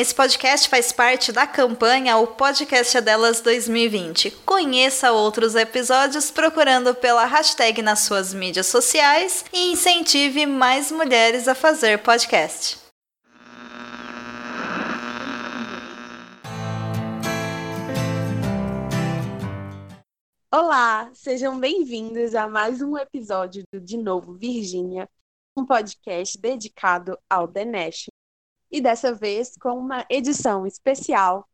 Esse podcast faz parte da campanha O Podcast é Delas 2020. Conheça outros episódios procurando pela hashtag nas suas mídias sociais e incentive mais mulheres a fazer podcast. Olá, sejam bem-vindos a mais um episódio do De Novo Virgínia, um podcast dedicado ao The National. E dessa vez com uma edição especial,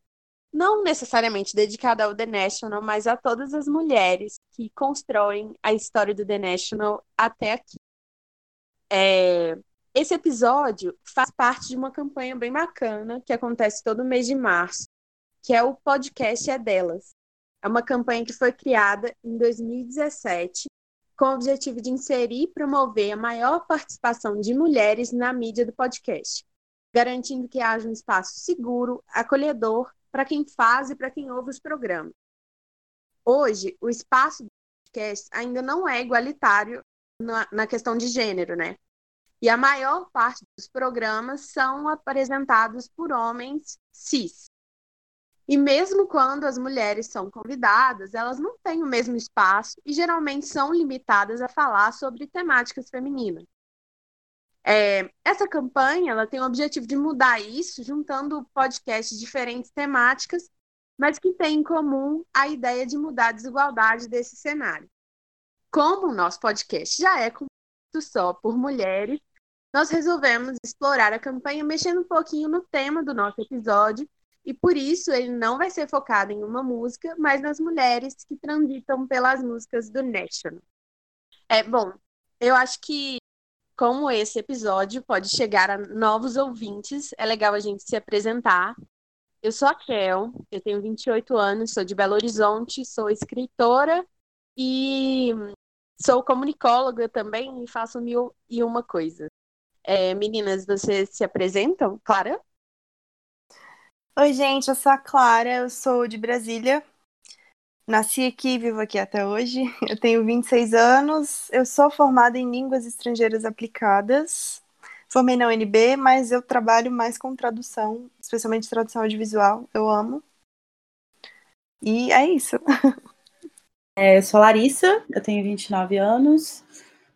não necessariamente dedicada ao The National, mas a todas as mulheres que constroem a história do The National até aqui. Esse episódio faz parte de uma campanha bem bacana que acontece todo mês de março, que é o Podcast é Delas. É uma campanha que foi criada em 2017 com o objetivo de inserir e promover a maior participação de mulheres na mídia do podcast, garantindo que haja um espaço seguro, acolhedor para quem faz e para quem ouve os programas. Hoje, o espaço do podcast ainda não é igualitário na questão de gênero, né? E a maior parte dos programas são apresentados por homens cis. E mesmo quando as mulheres são convidadas, elas não têm o mesmo espaço e geralmente são limitadas a falar sobre temáticas femininas. Essa campanha ela tem o objetivo de mudar isso, juntando podcasts de diferentes temáticas, mas que tem em comum a ideia de mudar a desigualdade desse cenário. Como o nosso podcast já é composto só por mulheres, nós resolvemos explorar a campanha mexendo um pouquinho no tema do nosso episódio, e por isso ele não vai ser focado em uma música, mas nas mulheres que transitam pelas músicas do National. Bom, eu acho que como esse episódio pode chegar a novos ouvintes, é legal a gente se apresentar. Eu sou a Kel, eu tenho 28 anos, sou de Belo Horizonte, sou escritora e sou comunicóloga também e faço 1001 coisa. Meninas, vocês se apresentam? Clara? Oi, gente, eu sou a Clara, eu sou de Brasília, nasci aqui, vivo aqui até hoje, eu tenho 26 anos, eu sou formada em línguas estrangeiras aplicadas, formei na UNB, mas eu trabalho mais com tradução, especialmente tradução audiovisual, eu amo, e é isso. Eu sou a Larissa, eu tenho 29 anos,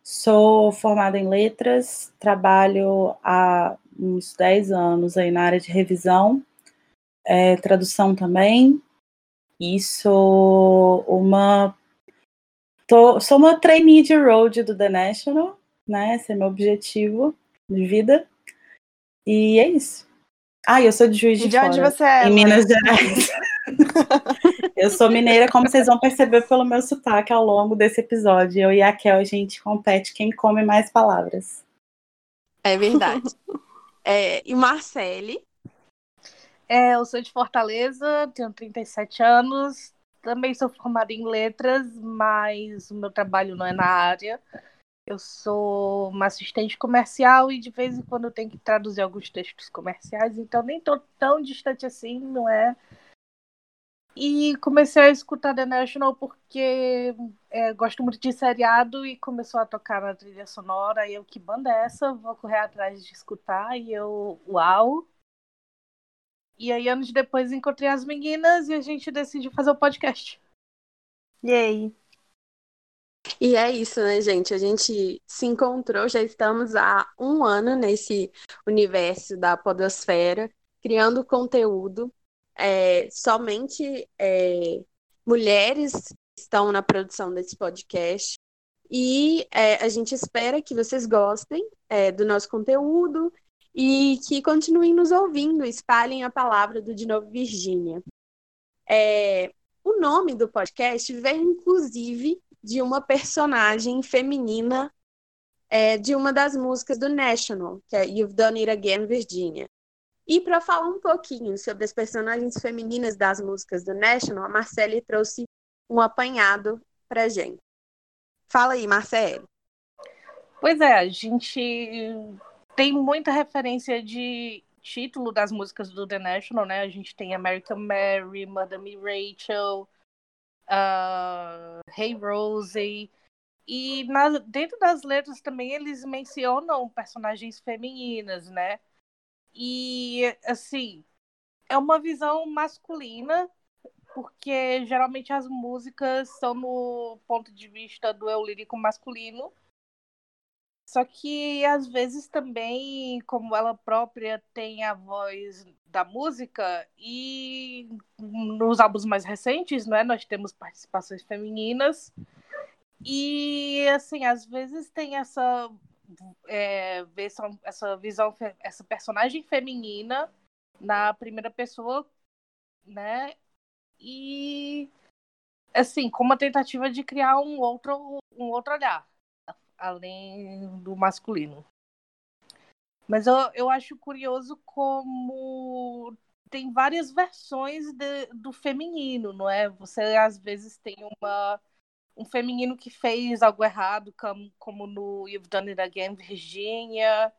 sou formada em letras, trabalho há uns 10 anos aí na área de revisão, tradução também, e sou uma trainee de road do The National, né? Esse é meu objetivo de vida, e é isso. Eu sou de Juiz de Fora, onde você é, em Minas Gerais. Eu sou mineira, como vocês vão perceber pelo meu sotaque ao longo desse episódio. Eu e a Kel, a gente compete quem come mais palavras. É verdade. E Marcele? Eu sou de Fortaleza, tenho 37 anos, também sou formada em letras, mas o meu trabalho não é na área. Eu sou uma assistente comercial e de vez em quando eu tenho que traduzir alguns textos comerciais, então nem estou tão distante assim, não é? E comecei a escutar The National porque gosto muito de seriado e começou a tocar na trilha sonora e eu, que banda é essa? Vou correr atrás de escutar e eu, uau! E aí, anos depois, encontrei as meninas e a gente decidiu fazer o podcast. E aí? E é isso, né, gente? A gente se encontrou, já estamos há um ano nesse universo da podosfera, criando conteúdo. Somente mulheres estão na produção desse podcast. E a gente espera que vocês gostem do nosso conteúdo, e que continuem nos ouvindo, espalhem a palavra do De Novo Virgínia. O nome do podcast veio, inclusive, de uma personagem feminina de uma das músicas do National, que é You've Done It Again, Virginia. E para falar um pouquinho sobre as personagens femininas das músicas do National, a Marcele trouxe um apanhado para a gente. Fala aí, Marcele. Pois é, a gente tem muita referência de título das músicas do The National, né? A gente tem American Mary, Madame Rachel, Hey Rosie. E dentro das letras também eles mencionam personagens femininas, né? E, assim, é uma visão masculina, porque geralmente as músicas são no ponto de vista do eu lírico masculino. Só que, às vezes, também, como ela própria tem a voz da música, e nos álbuns mais recentes, né, nós temos participações femininas, e, assim, às vezes tem essa visão, essa personagem feminina na primeira pessoa, né, e, assim, com uma tentativa de criar um outro olhar, além do masculino. Mas eu acho curioso como tem várias versões do feminino, não é? Você, às vezes, tem um feminino que fez algo errado, como no You've Done It Again, Virginia.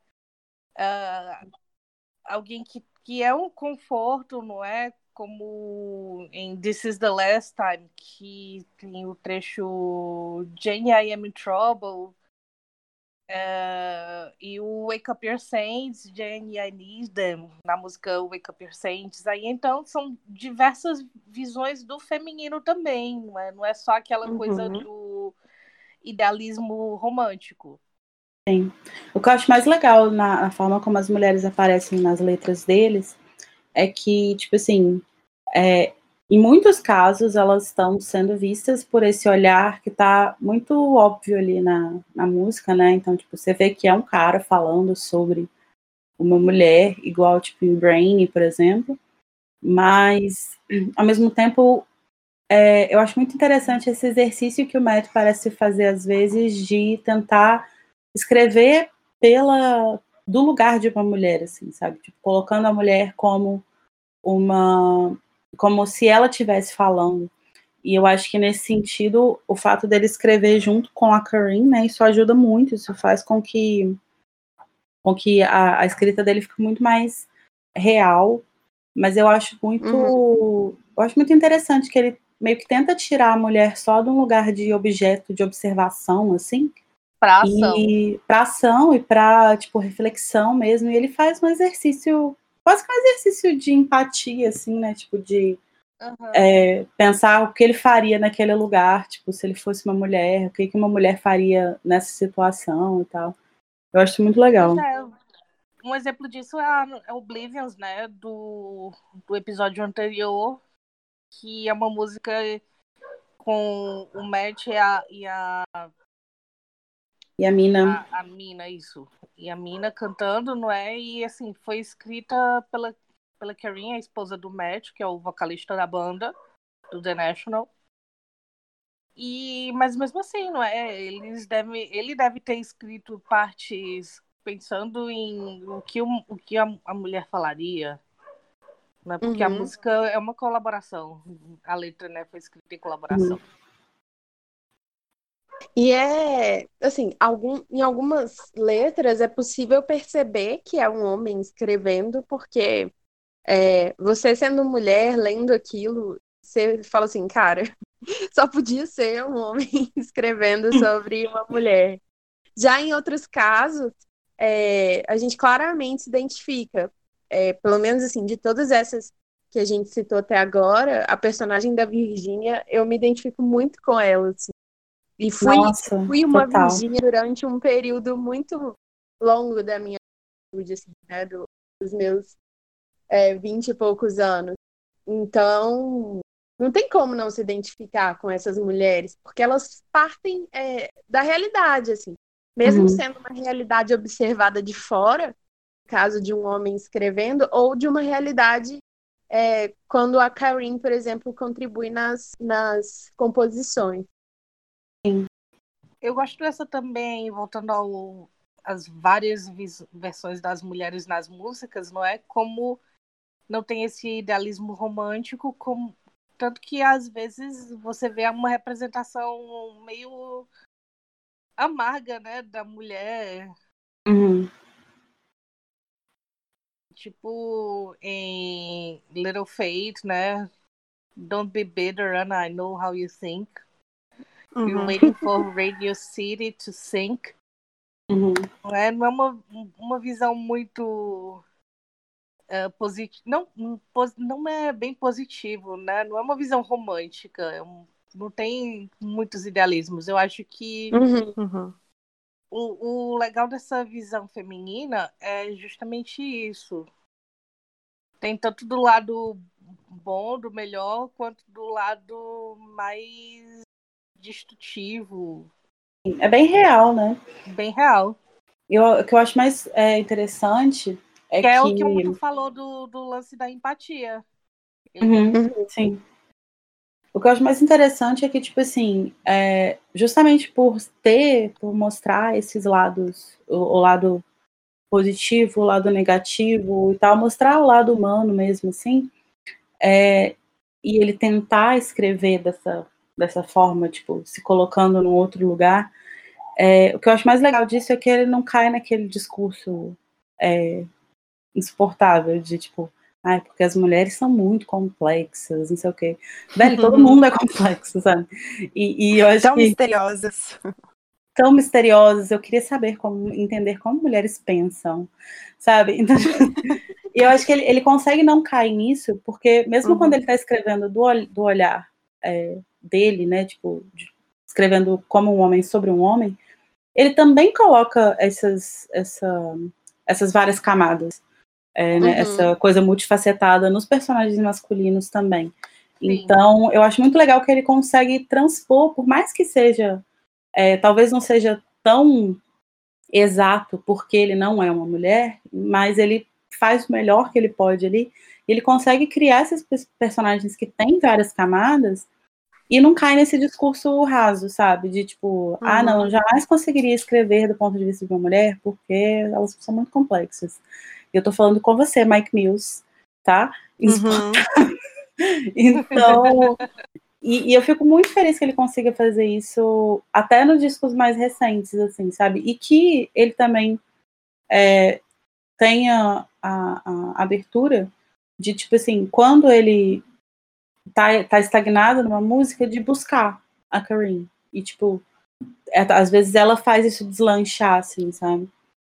Alguém que é um conforto, não é? Como em This Is The Last Time, que tem o trecho Jane, I Am In Trouble. E o Wake Up Your Saints, Jenny, I Need Them, na música Wake Up Your Saints. Aí, então, são diversas visões do feminino também, não é só aquela coisa do idealismo romântico. Sim. O que eu acho mais legal na forma como as mulheres aparecem nas letras deles é que, tipo assim, em muitos casos elas estão sendo vistas por esse olhar que tá muito óbvio ali na música, né? Então, tipo, você vê que é um cara falando sobre uma mulher, igual, tipo, em Brain, por exemplo. Mas, ao mesmo tempo, eu acho muito interessante esse exercício que o Matt parece fazer, às vezes, de tentar escrever do lugar de uma mulher, assim, sabe? Tipo, colocando a mulher como se ela estivesse falando. E eu acho que, nesse sentido, o fato dele escrever junto com a Karine, né, isso ajuda muito, isso faz com que a escrita dele fique muito mais real. Mas eu acho muito interessante que ele meio que tenta tirar a mulher só de um lugar de objeto, de observação, assim, para ação. Para ação e para, tipo, reflexão mesmo. E ele faz um exercício, quase que um exercício de empatia, assim, né? Tipo, de pensar o que ele faria naquele lugar, tipo, se ele fosse uma mulher, o que uma mulher faria nessa situação e tal. Eu acho muito legal. Um exemplo disso é Oblivions, né? Do episódio anterior, que é uma música com o Matt e a Mina. A Mina, isso. E a Mina cantando, não é? E, assim, foi escrita pela Karine, a esposa do Matt, que é o vocalista da banda, do The National. Mas mesmo assim, não é? Ele deve ter escrito partes pensando em o que a mulher falaria, né? Porque a música é uma colaboração. A letra, né, foi escrita em colaboração. E assim, em algumas letras é possível perceber que é um homem escrevendo, porque você sendo mulher, lendo aquilo, você fala assim, cara, só podia ser um homem escrevendo sobre uma mulher. Já em outros casos, a gente claramente se identifica, pelo menos assim, de todas essas que a gente citou até agora, a personagem da Virgínia, eu me identifico muito com ela, assim. E fui uma virgínia durante um período muito longo da minha vida, assim, né? Dos meus 20 e poucos anos. Então, não tem como não se identificar com essas mulheres, porque elas partem da realidade, assim. Mesmo sendo uma realidade observada de fora, no caso de um homem escrevendo, ou de uma realidade quando a Karine, por exemplo, contribui nas composições. Sim. Eu gosto dessa também, voltando às várias versões das mulheres nas músicas, não é? Como não tem esse idealismo romântico, tanto que às vezes você vê uma representação meio amarga, né, da mulher. Tipo em Little Fate, né? Don't be bitter, and I know how you think. You're waiting for Radio City to sink. Não é uma visão muito não é bem positivo, né? Não é uma visão romântica, não tem muitos idealismos. Eu acho que o legal dessa visão feminina é justamente isso. Tem tanto do lado bom, do melhor, quanto do lado mais destrutivo. É bem real, né? Bem real. O que eu acho mais interessante é que... é o que o Mundo falou do lance da empatia. Sim. O que eu acho mais interessante é que, tipo assim, justamente por mostrar esses lados, o lado positivo, o lado negativo e tal, mostrar o lado humano mesmo, assim, e ele tentar escrever dessa forma, tipo, se colocando num outro lugar, o que eu acho mais legal disso é que ele não cai naquele discurso insuportável de, tipo, porque as mulheres são muito complexas, não sei o quê. Velho, todo mundo é complexo, sabe? E eu acho tão misteriosas. Eu queria saber entender como mulheres pensam, sabe? Então, e eu acho que ele consegue não cair nisso, porque mesmo quando ele está escrevendo do olhar dele, né? Tipo, escrevendo como um homem sobre um homem, ele também coloca essas várias camadas. Né, essa coisa multifacetada nos personagens masculinos também. Sim. Então, eu acho muito legal que ele consegue transpor, por mais que seja, talvez não seja tão exato, porque ele não é uma mulher, mas ele faz o melhor que ele pode ali. Ele consegue criar esses personagens que têm várias camadas e não cai nesse discurso raso, sabe? De tipo, não, eu jamais conseguiria escrever do ponto de vista de uma mulher, porque elas são muito complexas. Eu tô falando com você, Mike Mills, tá? Então, e eu fico muito feliz que ele consiga fazer isso até nos discos mais recentes, assim, sabe? E que ele também tenha a abertura de, tipo assim, quando ele tá estagnado numa música, de buscar a Karine. E, tipo, às vezes ela faz isso deslanchar, assim, sabe?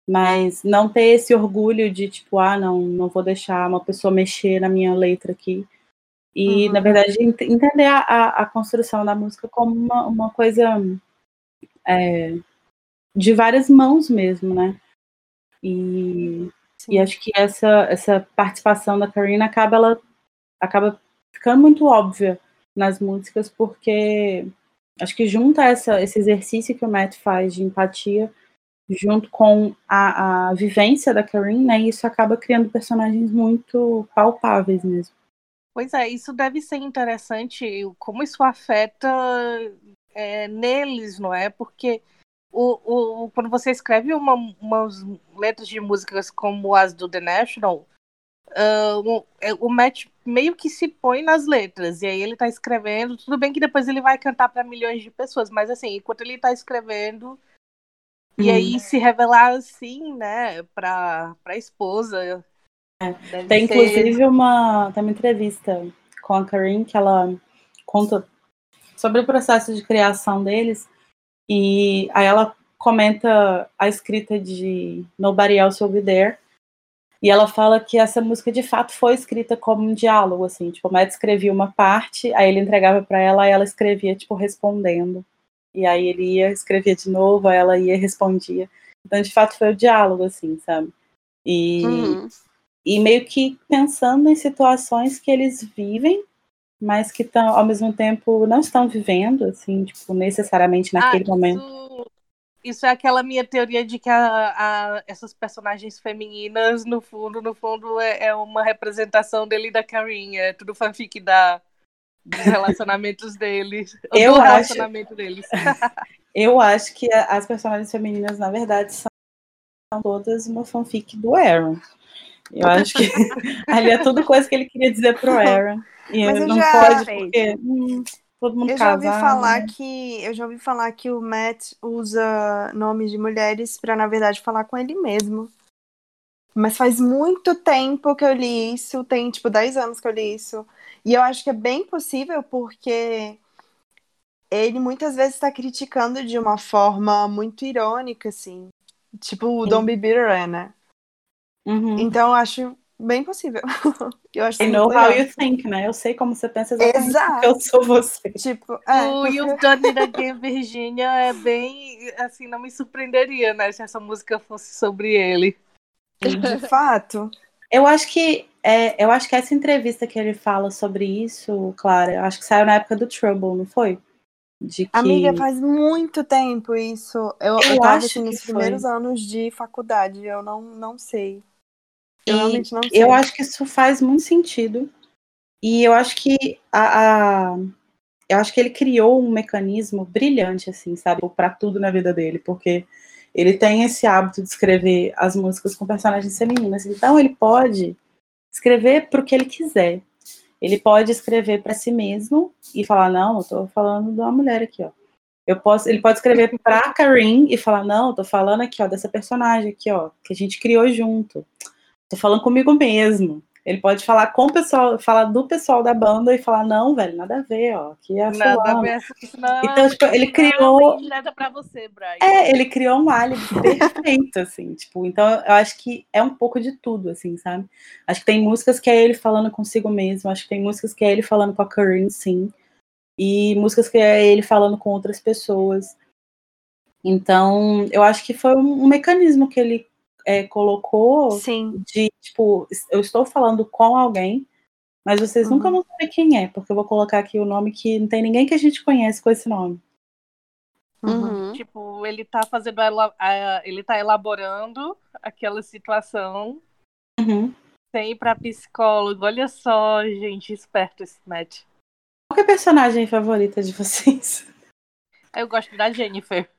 Mas não ter esse orgulho de, tipo, não vou deixar uma pessoa mexer na minha letra aqui. E, na verdade, entender a construção da música como uma coisa de várias mãos mesmo, né? E acho que essa participação da Karine acaba ficando muito óbvia nas músicas, porque acho que junta esse exercício que o Matt faz de empatia junto com a vivência da Karine, né? E isso acaba criando personagens muito palpáveis mesmo. Pois é, isso deve ser interessante, como isso afeta neles, não é? Porque quando você escreve umas letras de músicas como as do The National, o Matt meio que se põe nas letras, e aí ele tá escrevendo, tudo bem que depois ele vai cantar para milhões de pessoas, mas assim, enquanto ele tá escrevendo, e aí se revelar assim, né, pra esposa. Tem inclusive uma entrevista com a Karine que ela conta sobre o processo de criação deles, e aí ela comenta a escrita de Nobody Else Will Be There, e ela fala que essa música de fato foi escrita como um diálogo, assim, tipo, o Matt escrevia uma parte, aí ele entregava pra ela, e ela escrevia, tipo, respondendo. E aí ele ia, escrevia de novo, ela ia e respondia. Então, de fato, foi o diálogo, assim, sabe? E meio que pensando em situações que eles vivem, mas que estão, ao mesmo tempo, não estão vivendo, assim, tipo, necessariamente naquele momento. Isso é aquela minha teoria de que essas personagens femininas, no fundo, é uma representação dele e da Karine. É tudo fanfic dos relacionamentos deles. Eu acho que as personagens femininas, na verdade, são todas uma fanfic do Aaron. Eu acho que ali é tudo coisa que ele queria dizer pro Aaron. E mas ele não pode, porque todo mundo casado. Eu já ouvi falar que o Matt usa nomes de mulheres pra, na verdade, falar com ele mesmo. Mas faz muito tempo que eu li isso, tem tipo 10 anos que eu li isso. E eu acho que é bem possível porque ele muitas vezes está criticando de uma forma muito irônica, assim. Tipo o Don't Be Bitter, né? Então eu acho Bem possível. Eu acho I know legal. How you think, né? Eu sei como você pensa exatamente. Exato. Eu sou você. Tipo, o You've Done It Again, Virginia, é bem... Assim, não me surpreenderia, né? Se essa música fosse sobre ele. De fato. Eu acho que essa entrevista que ele fala sobre isso, Clara, eu acho que saiu na época do Trouble, não foi? De que... Amiga, faz muito tempo isso. Eu tava assim, nos primeiros anos de faculdade. Eu não sei. Eu acho que isso faz muito sentido. E eu acho que eu acho que ele criou um mecanismo brilhante, assim, sabe? Pra tudo na vida dele, porque ele tem esse hábito de escrever as músicas com personagens femininas. Então ele pode escrever pro que ele quiser. Ele pode escrever pra si mesmo e falar, não, eu tô falando de uma mulher aqui, ó. Ele pode escrever pra Karine e falar, não, eu tô falando aqui, ó, dessa personagem aqui, ó, que a gente criou junto. Tô falando comigo mesmo. Ele pode falar com o pessoal, falar do pessoal da banda e falar, não, velho, nada a ver, ó. Que é nada a ver, não. Então, tipo, ele criou... Nada pra você, Brian. Ele criou um álibi perfeito, assim, tipo, então eu acho que é um pouco de tudo, assim, sabe? Acho que tem músicas que é ele falando consigo mesmo, acho que tem músicas que é ele falando com a Karine, sim, e músicas que é ele falando com outras pessoas. Então, eu acho que foi um mecanismo que ele colocou. Sim. De, tipo, eu estou falando com alguém, mas vocês nunca vão saber quem é, porque eu vou colocar aqui o nome que não tem ninguém que a gente conhece com esse nome. Tipo, ele tá fazendo, ele tá elaborando aquela situação, sem ir pra psicólogo. Olha só, gente, esperto esse Matt. Qual que é a personagem favorita de vocês? Eu gosto da Jennifer.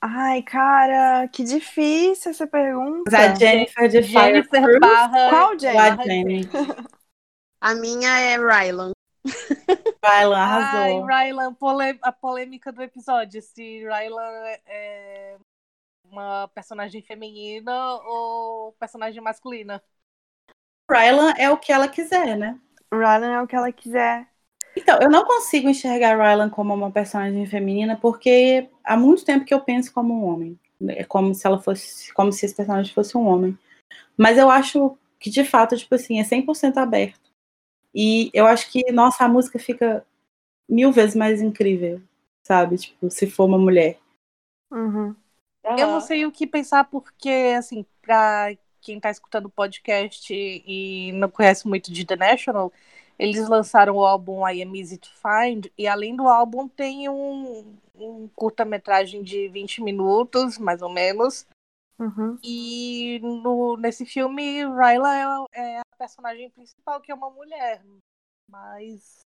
Ai, cara, que difícil essa pergunta. A Jennifer de Fireproof. Qual Jennifer? A minha é Rylan. Rylan, arrasou. Ai, Rylan, a polêmica do episódio. Se Rylan é uma personagem feminina ou personagem masculina. Rylan é o que ela quiser, né? Rylan é o que ela quiser. Então, eu não consigo enxergar Rylan como uma personagem feminina, porque há muito tempo que eu penso como um homem. É como se esse personagem fosse um homem. Mas eu acho que, de fato, tipo assim, é 100% aberto. E eu acho que, nossa, a música fica 1000 vezes mais incrível, sabe? Tipo, se for uma mulher. Eu não sei o que pensar, porque, assim, pra quem tá escutando o podcast e não conhece muito de The National... Eles lançaram o álbum I Am Easy to Find, e além do álbum tem um curta-metragem de 20 minutos, mais ou menos. E nesse filme, Ryla é a personagem principal, que é uma mulher. Mas...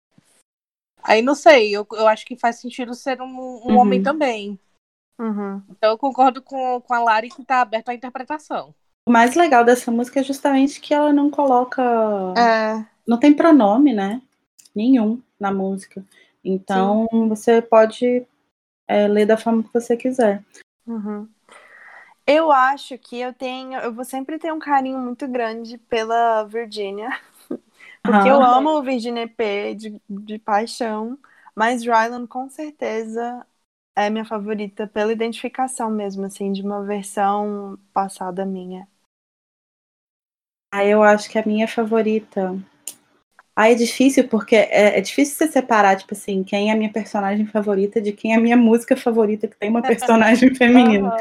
Aí não sei, eu acho que faz sentido ser um homem também. Então eu concordo com a Lari, que tá aberta à interpretação. O mais legal dessa música é justamente que ela não coloca... Não tem pronome, né? Nenhum na música. Então, sim, você pode ler da forma que você quiser. Eu acho que eu vou sempre ter um carinho muito grande pela Virginia. Porque eu amo o Virginia P. de paixão. Mas Rylan, com certeza, é minha favorita pela identificação mesmo, assim, de uma versão passada minha. Ah, eu acho que a minha favorita... é difícil, porque é difícil você separar, tipo assim, quem é a minha personagem favorita de quem é a minha música favorita que tem uma personagem feminina.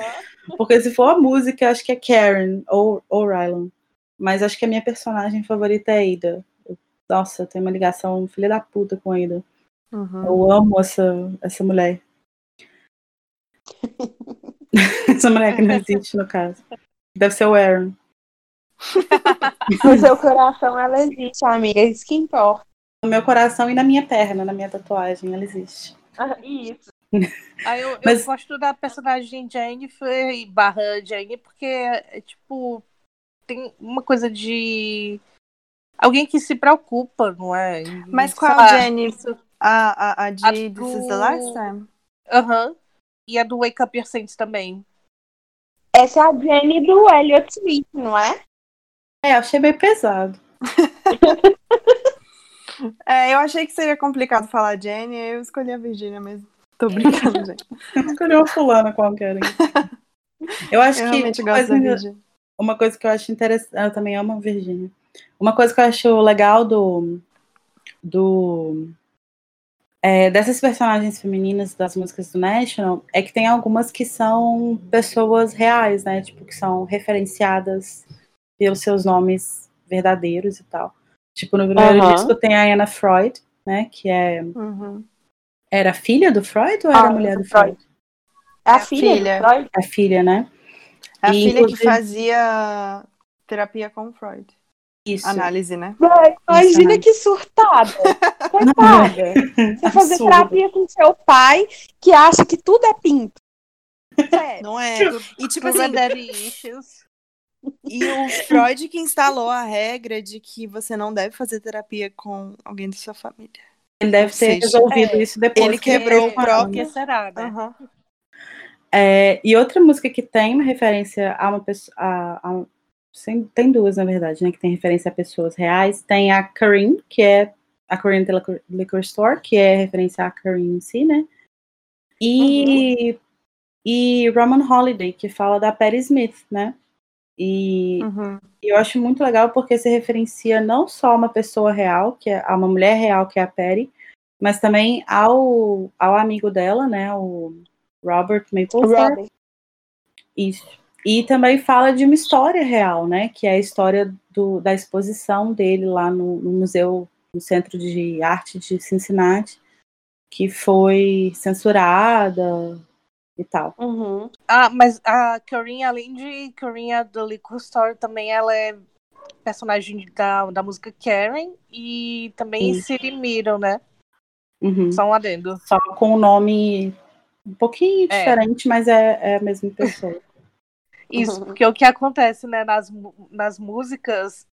Porque se for a música, acho que é Karen ou Rylan. Mas acho que a minha personagem favorita é Ada. Nossa, eu tenho uma ligação filha da puta com a Ada. Eu amo essa mulher. Essa mulher que não existe, no caso. Deve ser o Aaron. No seu coração ela existe, amiga, isso que importa. No meu coração e na minha perna, na minha tatuagem, ela existe. Isso. Mas... eu gosto da personagem Jennifer e barra Jenny, porque é tipo, tem uma coisa de alguém que se preocupa, não é? Mas qual Jenny? A de This Is The Last Time? E a do Wake Up Your Saints também. Essa é a Jenny do Elliot Smith, não é? Eu achei bem pesado. Eu achei que seria complicado falar Jenny, eu escolhi a Virginia mesmo. Tô brincando, gente. Eu escolhi uma fulana qualquer. Eu acho eu que realmente gosto da Virginia. Uma coisa que eu acho interessante, eu também amo a Virginia. Uma coisa que eu acho legal dessas personagens femininas das músicas do National é que tem algumas que são pessoas reais, né? Tipo, que são referenciadas pelos seus nomes verdadeiros e tal. Tipo, no primeiro disco tem a Ana Freud, né? Que é... Era filha do Freud ou era mulher do Freud? É a filha do Freud. A filha, né? A filha que fazia terapia com o Freud. Isso. Análise, né? Imagina que surtada. Coitada. Você fazer terapia com seu pai que acha que tudo é pinto. Sério. Não é. E tipo assim, e o Freud que instalou a regra de que você não deve fazer terapia com alguém da sua família. Ele deve ter resolvido isso depois. Ele quebrou o próprio. Será, né? E outra música que tem uma referência a uma pessoa. Tem duas, na verdade, né? Que tem referência a pessoas reais. Tem a Karine, que é a Karine da Liquor Store, que é referência à Karine em si, né? E Roman Holiday, que fala da Patti Smith, né? E eu acho muito legal porque se referencia não só a uma pessoa real, que é a uma mulher real, que é a Patti, mas também ao amigo dela, né, o Robert Mapplethorpe. Isso. E também fala de uma história real, né, que é a história da exposição dele lá no museu, no Centro de Arte de Cincinnati, que foi censurada... e tal. Mas a Karine, além de Karine do Liquor Store, também ela é personagem da música Karen e também City Middle, né? Só um adendo. Só com um nome um pouquinho diferente, mas é a mesma pessoa. Isso, porque o que acontece, né, nas músicas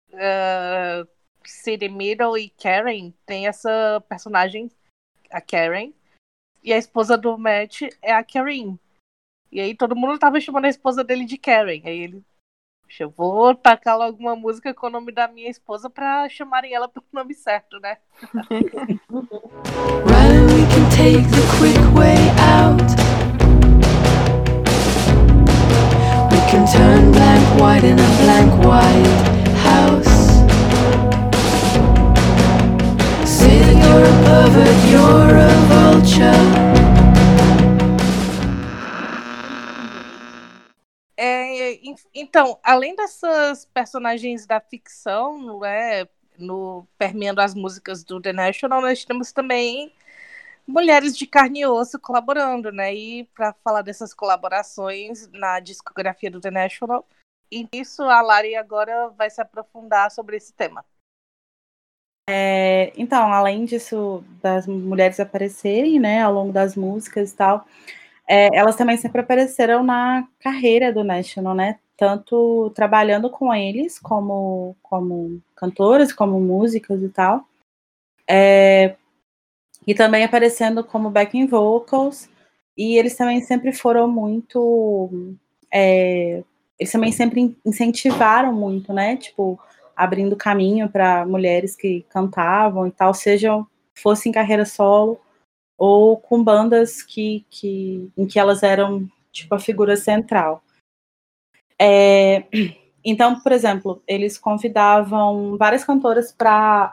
City Middle e Karen, tem essa personagem, a Karen, e a esposa do Matt é a Karine. E aí todo mundo tava chamando a esposa dele de Karen. Aí ele... eu vou tacar logo uma música com o nome da minha esposa pra chamarem ela pelo nome certo, né? Run, we can take the quick way out. We can turn blank white in a blank white house. Say that you're a pervert, you're a então, além dessas personagens da ficção, não é, permeando as músicas do The National, nós temos também mulheres de carne e osso colaborando, né? E para falar dessas colaborações na discografia do The National, e isso a Lari agora vai se aprofundar sobre esse tema. Então, além disso, das mulheres aparecerem, né, ao longo das músicas e tal, elas também sempre apareceram na carreira do National, né, tanto trabalhando com eles como cantoras, como músicas e tal, e também aparecendo como backing vocals, e eles também sempre foram muito, eles também sempre incentivaram muito, né, tipo, abrindo caminho para mulheres que cantavam e tal, fosse em carreira solo ou com bandas em que elas eram tipo a figura central. Então, por exemplo, eles convidavam várias cantoras para...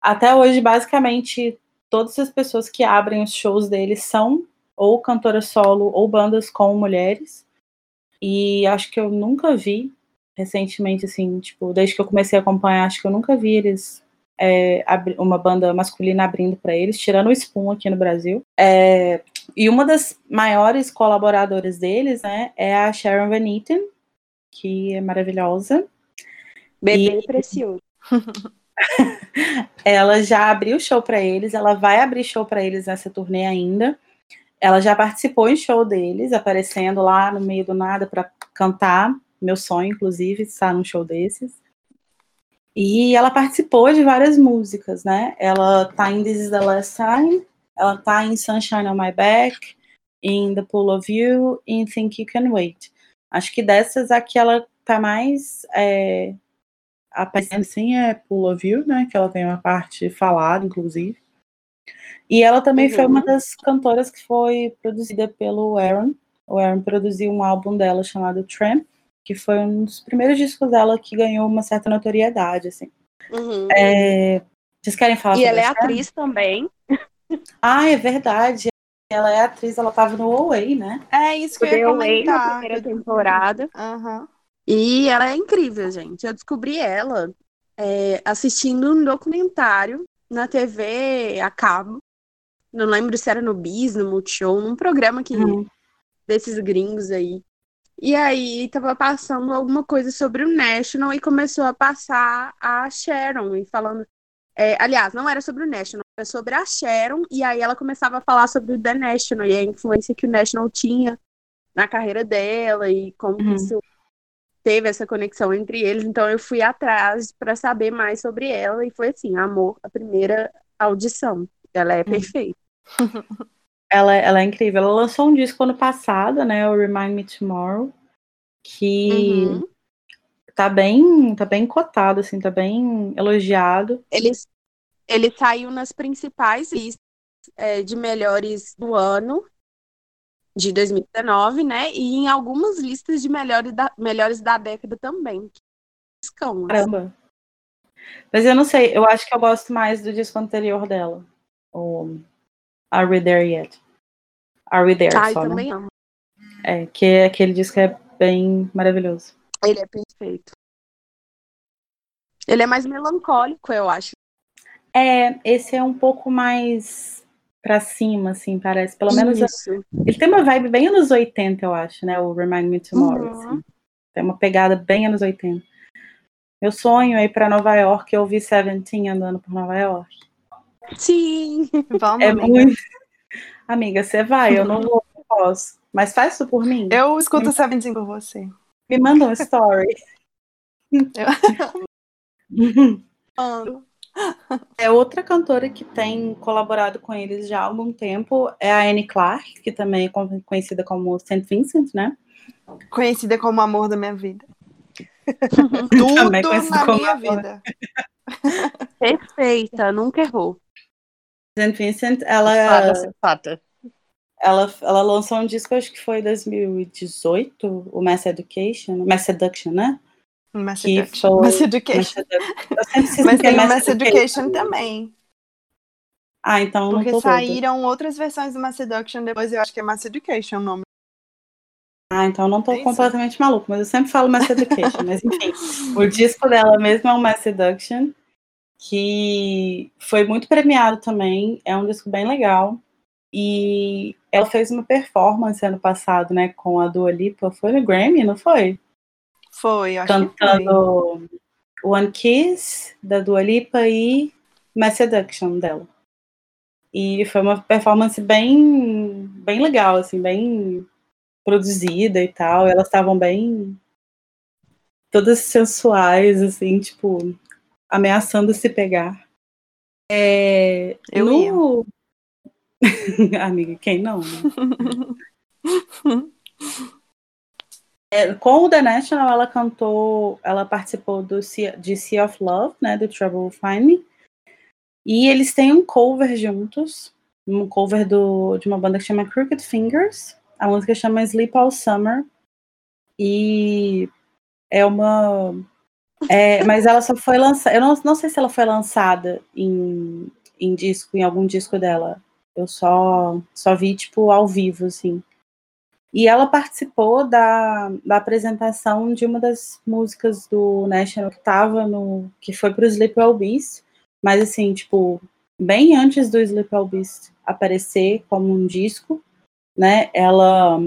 Até hoje, basicamente, todas as pessoas que abrem os shows deles são ou cantoras solo ou bandas com mulheres. E acho que eu nunca vi recentemente, assim, tipo, desde que eu comecei a acompanhar, acho que eu nunca vi eles uma banda masculina abrindo pra eles, tirando o Spoon aqui no Brasil. E uma das maiores colaboradoras deles, né, é a Sharon Van Etten, que é maravilhosa. Bebê precioso. Ela já abriu show pra eles, ela vai abrir show pra eles nessa turnê ainda. Ela já participou em show deles, aparecendo lá no meio do nada pra cantar. Meu sonho, inclusive, estar num show desses. E ela participou de várias músicas, né? Ela tá em This Is The Last Time, ela tá em Sunshine On My Back, em The Pool Of You, em Think You Can Wait. Acho que dessas aqui ela tá mais... aparecendo assim, é Pool Of You, né? Que ela tem uma parte falada, inclusive. E ela também foi uma das cantoras que foi produzida pelo Aaron. O Aaron produziu um álbum dela chamado Tramp, que foi um dos primeiros discos dela que ganhou uma certa notoriedade, assim. Uhum. Vocês querem falar sobre isso? E ela é atriz também. Ah, é verdade. Ela é atriz, ela tava no Away, né? É isso que eu ia comentar. Na primeira temporada. Uhum. E ela é incrível, gente. Eu descobri ela assistindo um documentário na TV a cabo. Não lembro se era no Bis, no Multishow, num programa que desses gringos aí. E aí tava passando alguma coisa sobre o National e começou a passar a Sharon e falando... aliás, não era sobre o National, era sobre a Sharon, e aí ela começava a falar sobre o The National e a influência que o National tinha na carreira dela e como isso teve essa conexão entre eles. Então eu fui atrás para saber mais sobre ela e foi assim, amor, a primeira audição. Ela é perfeita. Ela é incrível. Ela lançou um disco ano passado, né, o Remind Me Tomorrow, que... Tá bem cotado, assim, tá bem elogiado. Ele saiu nas principais listas de melhores do ano de 2019, né? E em algumas listas de melhores da década também. Caramba! Mas eu não sei, eu acho que eu gosto mais do disco anterior dela. O Are We There Yet? Are We There, eu também amo. Que aquele disco é bem maravilhoso. Ele é perfeito. Ele é mais melancólico, eu acho. Esse é um pouco mais pra cima, assim, parece. Pelo menos ele tem uma vibe bem anos 80, eu acho, né? O Remind Me Tomorrow. Assim. Tem uma pegada bem anos 80. Meu sonho é ir pra Nova York e ouvir Seventeen andando por Nova York. Sim! Vamos, amiga. Muito... Amiga, você vai, eu não vou, não posso. Mas faz isso por mim. Eu escuto Seventeen por você. Me manda um story. Outra cantora que tem colaborado com eles já há algum tempo é a Annie Clark, que também é conhecida como St. Vincent, né? Conhecida como Amor da Minha Vida. Tudo na minha vida. Perfeita, nunca errou. St. Vincent, Ela lançou um disco, acho que foi em 2018, o Masseduction, né? Mas tem o Masseduction também. Ah, então porque não tô saíram doida. Outras versões do Masseduction depois, eu acho que é Masseduction o nome. Ah, então não tô completamente maluco, mas eu sempre falo Masseduction, mas enfim. O disco dela mesmo é o Masseduction, que foi muito premiado também, é um disco bem legal. E ela fez uma performance ano passado, né, com a Dua Lipa. Foi no Grammy, não foi? Foi, acho que foi. Cantando One Kiss, da Dua Lipa, e Masseduction dela. E foi uma performance bem, bem legal, assim, bem produzida e tal. Elas estavam bem... todas sensuais, assim, tipo, ameaçando se pegar. Amiga, quem não? Né? Com o The National, ela participou de Sea of Love, né, do Trouble Will Find Me, e eles têm um cover juntos, um cover de uma banda que chama Crooked Fingers, a música chama Sleep All Summer, e é uma... mas ela só foi lançada, eu não sei se ela foi lançada em algum disco dela. Eu só vi, tipo, ao vivo, assim. E ela participou da apresentação de uma das músicas do National que foi pro Sleep Well Beast, mas, assim, tipo, bem antes do Sleep Well Beast aparecer como um disco, né, ela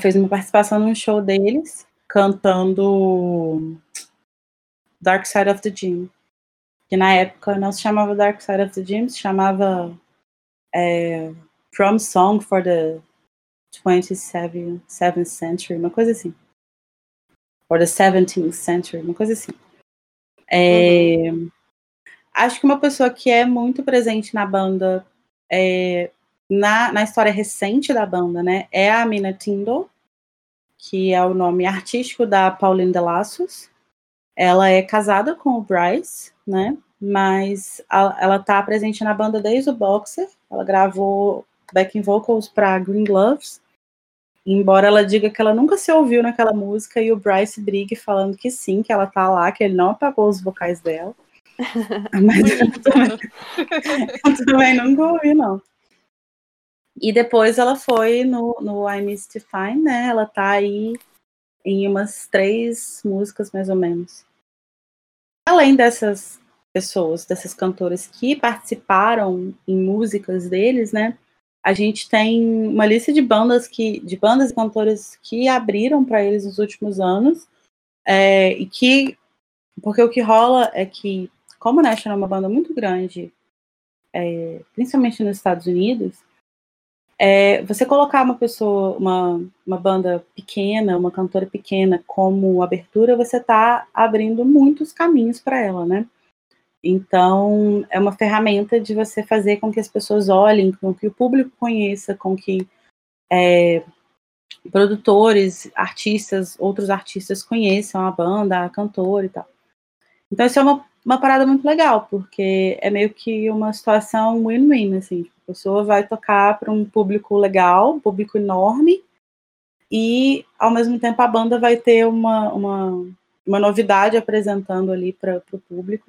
fez uma participação num show deles, cantando Dark Side of the Gym, que na época não se chamava Dark Side of the Gym, se chamava... Prom Song for the 27th Century, uma coisa assim. Or the 17th Century, uma coisa assim. Acho que uma pessoa que é muito presente na banda, na história recente da banda, né, é a Mina Tindle, que é o nome artístico da Pauline de Lassus. Ela é casada com o Bryce, né? Mas ela tá presente na banda desde o Boxer. Ela gravou backing vocals para Green Gloves Embora ela diga que ela nunca se ouviu naquela música, e o Bryce Brigg falando que sim, que ela tá lá, que ele não apagou os vocais dela. Mas eu também nunca ouvi, não. E depois ela foi no I Am Easy to Find, né? Ela tá aí em umas 3 músicas, mais ou menos. Além dessas pessoas, dessas cantoras que participaram em músicas deles, né? A gente tem uma lista de bandas e cantores que abriram para eles nos últimos anos, porque o que rola é que, como a National é uma banda muito grande, principalmente nos Estados Unidos, você colocar uma pessoa, uma banda pequena, uma cantora pequena como abertura, você está abrindo muitos caminhos para ela, né? Então, é uma ferramenta de você fazer com que as pessoas olhem, com que o público conheça, com que produtores, artistas, outros artistas conheçam a banda, a cantora e tal. Então, isso é uma parada muito legal, porque é meio que uma situação win-win, assim. A pessoa vai tocar para um público legal, um público enorme, e, ao mesmo tempo, a banda vai ter uma novidade apresentando ali para o público.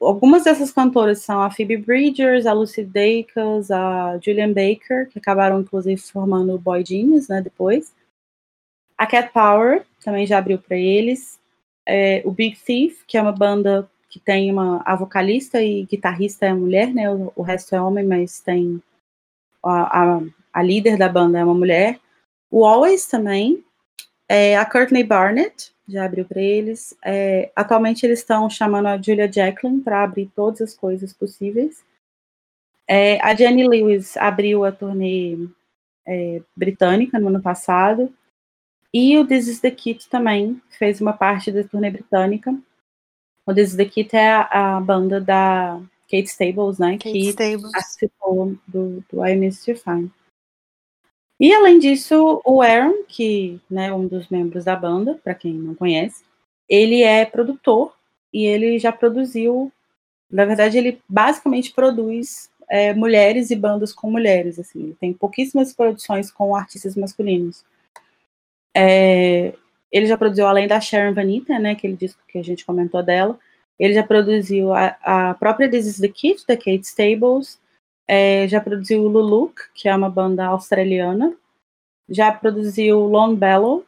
Algumas dessas cantoras são a Phoebe Bridgers, a Lucy Dacus, a Julian Baker, que acabaram, inclusive, formando o Boy Genius, né, depois. A Cat Power também já abriu para eles. O Big Thief, que é uma banda que tem a vocalista e guitarrista é mulher, né, o resto é homem, mas tem a líder da banda é uma mulher. O Always também. A Courtney Barnett já abriu para eles. Atualmente eles estão chamando a Julia Jacklin para abrir todas as coisas possíveis. A Jenny Lewis abriu a turnê britânica no ano passado. E o This Is The Kit também fez uma parte da turnê britânica. O This Is The Kit é a banda da Kate Stables, né? Kate Stables. Participou do I Am Easy to Find. E, além disso, o Aaron, que é um dos membros da banda, para quem não conhece, ele é produtor e ele já produziu... Na verdade, ele basicamente produz mulheres e bandas com mulheres. Assim. Ele tem pouquíssimas produções com artistas masculinos. Ele já produziu, além da Sharon Van Etten, né, aquele disco que a gente comentou dela, ele já produziu a própria This Is The Kit, da Kate Stables. Já produziu o Luluk, que é uma banda australiana. Já produziu Lone Bellow.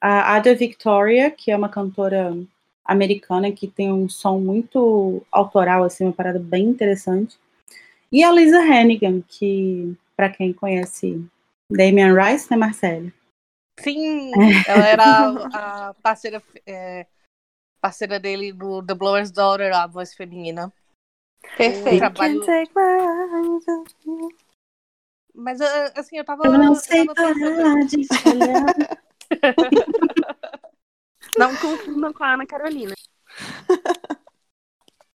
A Ada Victoria, que é uma cantora americana que tem um som muito autoral, assim, uma parada bem interessante. E a Lisa Hannigan, que, para quem conhece Damien Rice, né, Marcelo? Sim, ela era a parceira dele do The Blower's Daughter, a voz feminina. Perfeito. Trabalho... Mas, assim, eu tava... Eu não sei parar de olhar. Não confundam com a Ana Carolina.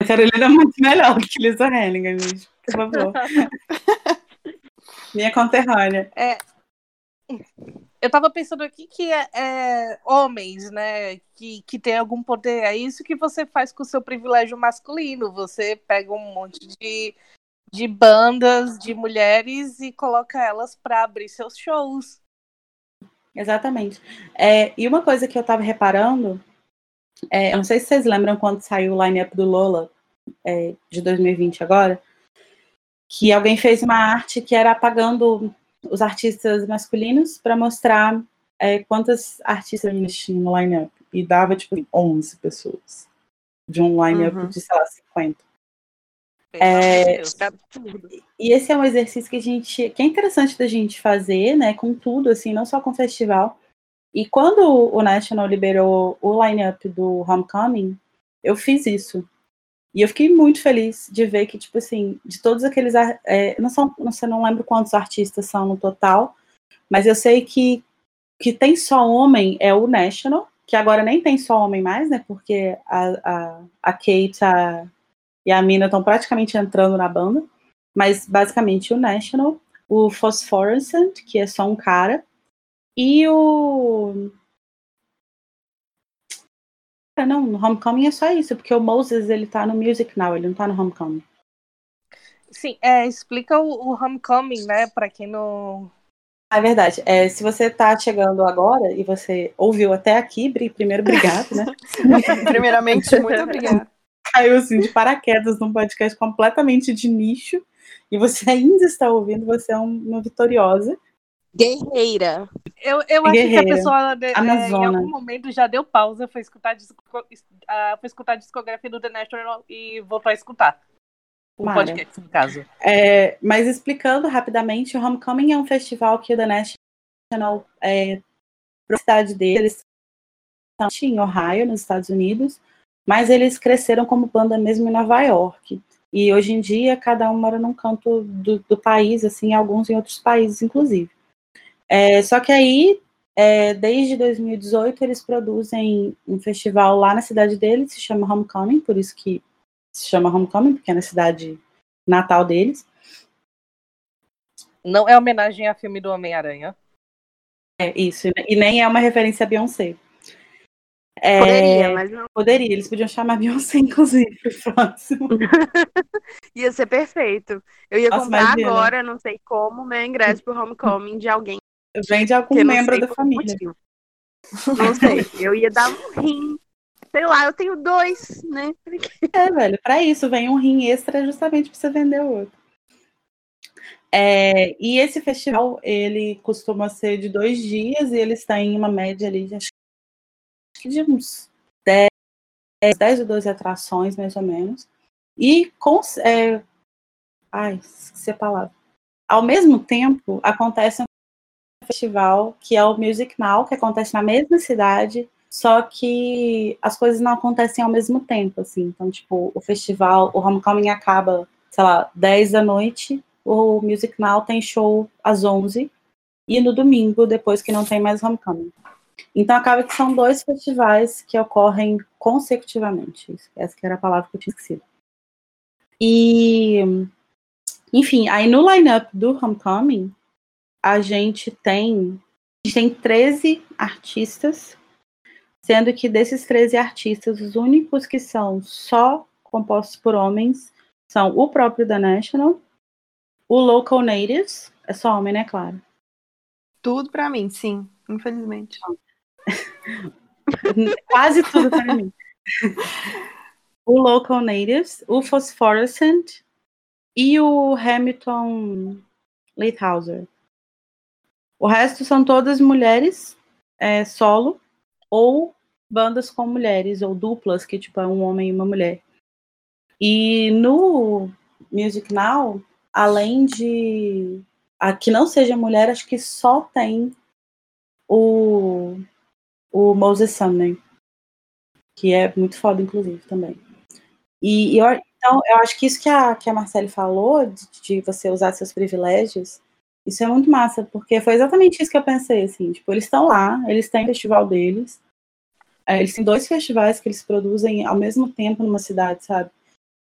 A Carolina é muito melhor que Lisa Hannigan, gente. Por favor. Minha conterrânea. Eu tava pensando aqui que homens, né, que tem algum poder, é isso que você faz com o seu privilégio masculino, você pega um monte de bandas, de mulheres e coloca elas pra abrir seus shows. Exatamente. E uma coisa que eu tava reparando, eu não sei se vocês lembram quando saiu o line-up do Lola, de 2020 agora, que alguém fez uma arte que era apagando... os artistas masculinos para mostrar quantas artistas tinham no line-up. E dava, tipo, 11 pessoas de um line-up de, sei lá, 50. E esse é um exercício que a gente... que é interessante da gente fazer, né? Com tudo, assim, não só com o festival. E quando o National liberou o line-up do Homecoming, eu fiz isso. E eu fiquei muito feliz de ver que, tipo assim, de todos aqueles... não lembro quantos artistas são no total, mas eu sei que tem só homem é o National, que agora nem tem só homem mais, né? Porque a Kate e a Mina estão praticamente entrando na banda. Mas, basicamente, o National, o Phosphorescent, que é só um cara, e o... Não, no Homecoming é só isso, porque o Moses, ele tá no Music Now, ele não tá no Homecoming. Sim, explica o Homecoming, né, pra quem não É verdade. É, se você está chegando agora e você ouviu até aqui, primeiro, obrigado, né? Primeiramente, muito obrigada. Caiu assim de paraquedas num podcast completamente de nicho e você ainda está ouvindo, você é uma vitoriosa. Guerreira. Eu acho que a pessoa em algum momento já deu pausa, foi escutar a discografia do The National e voltou a escutar. Um podcast, no caso. É, mas explicando rapidamente, o Homecoming é um festival que o The National para a cidade dele. Eles estão em Ohio, nos Estados Unidos, mas eles cresceram como banda mesmo em Nova York. E hoje em dia, cada um mora num canto do país, assim, alguns em outros países, inclusive. É, só que aí, desde 2018, eles produzem um festival lá na cidade deles, se chama Homecoming, por isso que se chama Homecoming, porque é na cidade natal deles. Não é homenagem a filme do Homem-Aranha. É isso, e nem é uma referência a Beyoncé. É, poderia, mas não. Poderia, eles podiam chamar Beyoncé, inclusive, pro próximo. Ia ser perfeito. Eu ia comprar agora, não sei como, meu ingresso pro Homecoming de alguém. Vende algum membro da família. Motivo. Não sei, eu ia dar um rim. Sei lá, eu tenho 2, né? É, velho, pra isso, vem um rim extra justamente pra você vender o outro. É, e esse festival, ele costuma ser de 2 dias e ele está em uma média ali de, acho que de uns 10 ou 12 atrações, mais ou menos. E, esqueci a palavra. Ao mesmo tempo, acontece um festival que é o Music Now, que acontece na mesma cidade, só que as coisas não acontecem ao mesmo tempo, assim. Então, tipo, o festival, o Homecoming acaba, sei lá, 10 da noite, o Music Now tem show às 11, e no domingo, depois que não tem mais Homecoming. Então, acaba que são 2 festivais que ocorrem consecutivamente. Essa que era a palavra que eu tinha esquecido. E, enfim, aí no line-up do Homecoming, a gente tem 13 artistas, sendo que desses 13 artistas, os únicos que são só compostos por homens são o próprio The National, o Local Natives, é só homem, né, claro? Tudo pra mim, sim, infelizmente. Quase tudo pra mim. O Local Natives, o Phosphorescent e o Hamilton Lathauser. O resto são todas mulheres, solo, ou bandas com mulheres, ou duplas, que tipo é um homem e uma mulher. E no Music Now, além de a que não seja mulher, acho que só tem o Moses Sumner, que é muito foda, inclusive, também. E então, eu acho que isso que a Marcele falou, de você usar seus privilégios, isso é muito massa, porque foi exatamente isso que eu pensei, assim, tipo, eles estão lá, eles têm o festival deles, eles têm 2 festivais que eles produzem ao mesmo tempo numa cidade, sabe?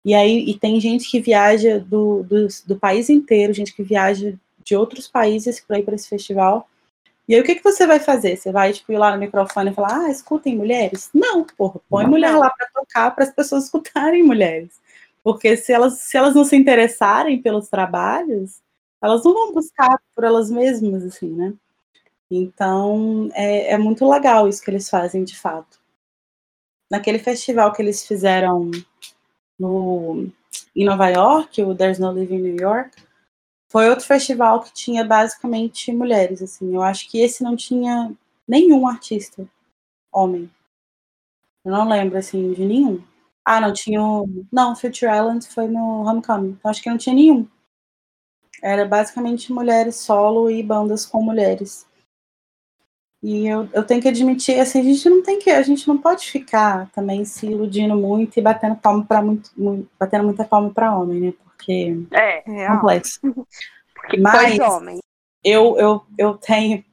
E aí, tem gente que viaja do país inteiro, gente que viaja de outros países para ir para esse festival, e aí o que você vai fazer? Você vai, tipo, ir lá no microfone e falar, escutem mulheres? Não, porra, põe mulher lá para tocar, para as pessoas escutarem mulheres, porque se elas não se interessarem pelos trabalhos, elas não vão buscar por elas mesmas, assim, né? Então, é muito legal isso que eles fazem, de fato. Naquele festival que eles fizeram em Nova York, o There's No Living New York, foi outro festival que tinha basicamente mulheres, assim. Eu acho que esse não tinha nenhum artista homem. Eu não lembro, assim, de nenhum. Ah, não, tinha Não, Future Island foi no Homecoming. Então, acho que não tinha nenhum. Era basicamente mulheres solo e bandas com mulheres. E eu tenho que admitir, assim, a gente não pode ficar também se iludindo muito e batendo muita palma para homem, né? Porque é complexo. Porque mas pois homem. Eu tenho,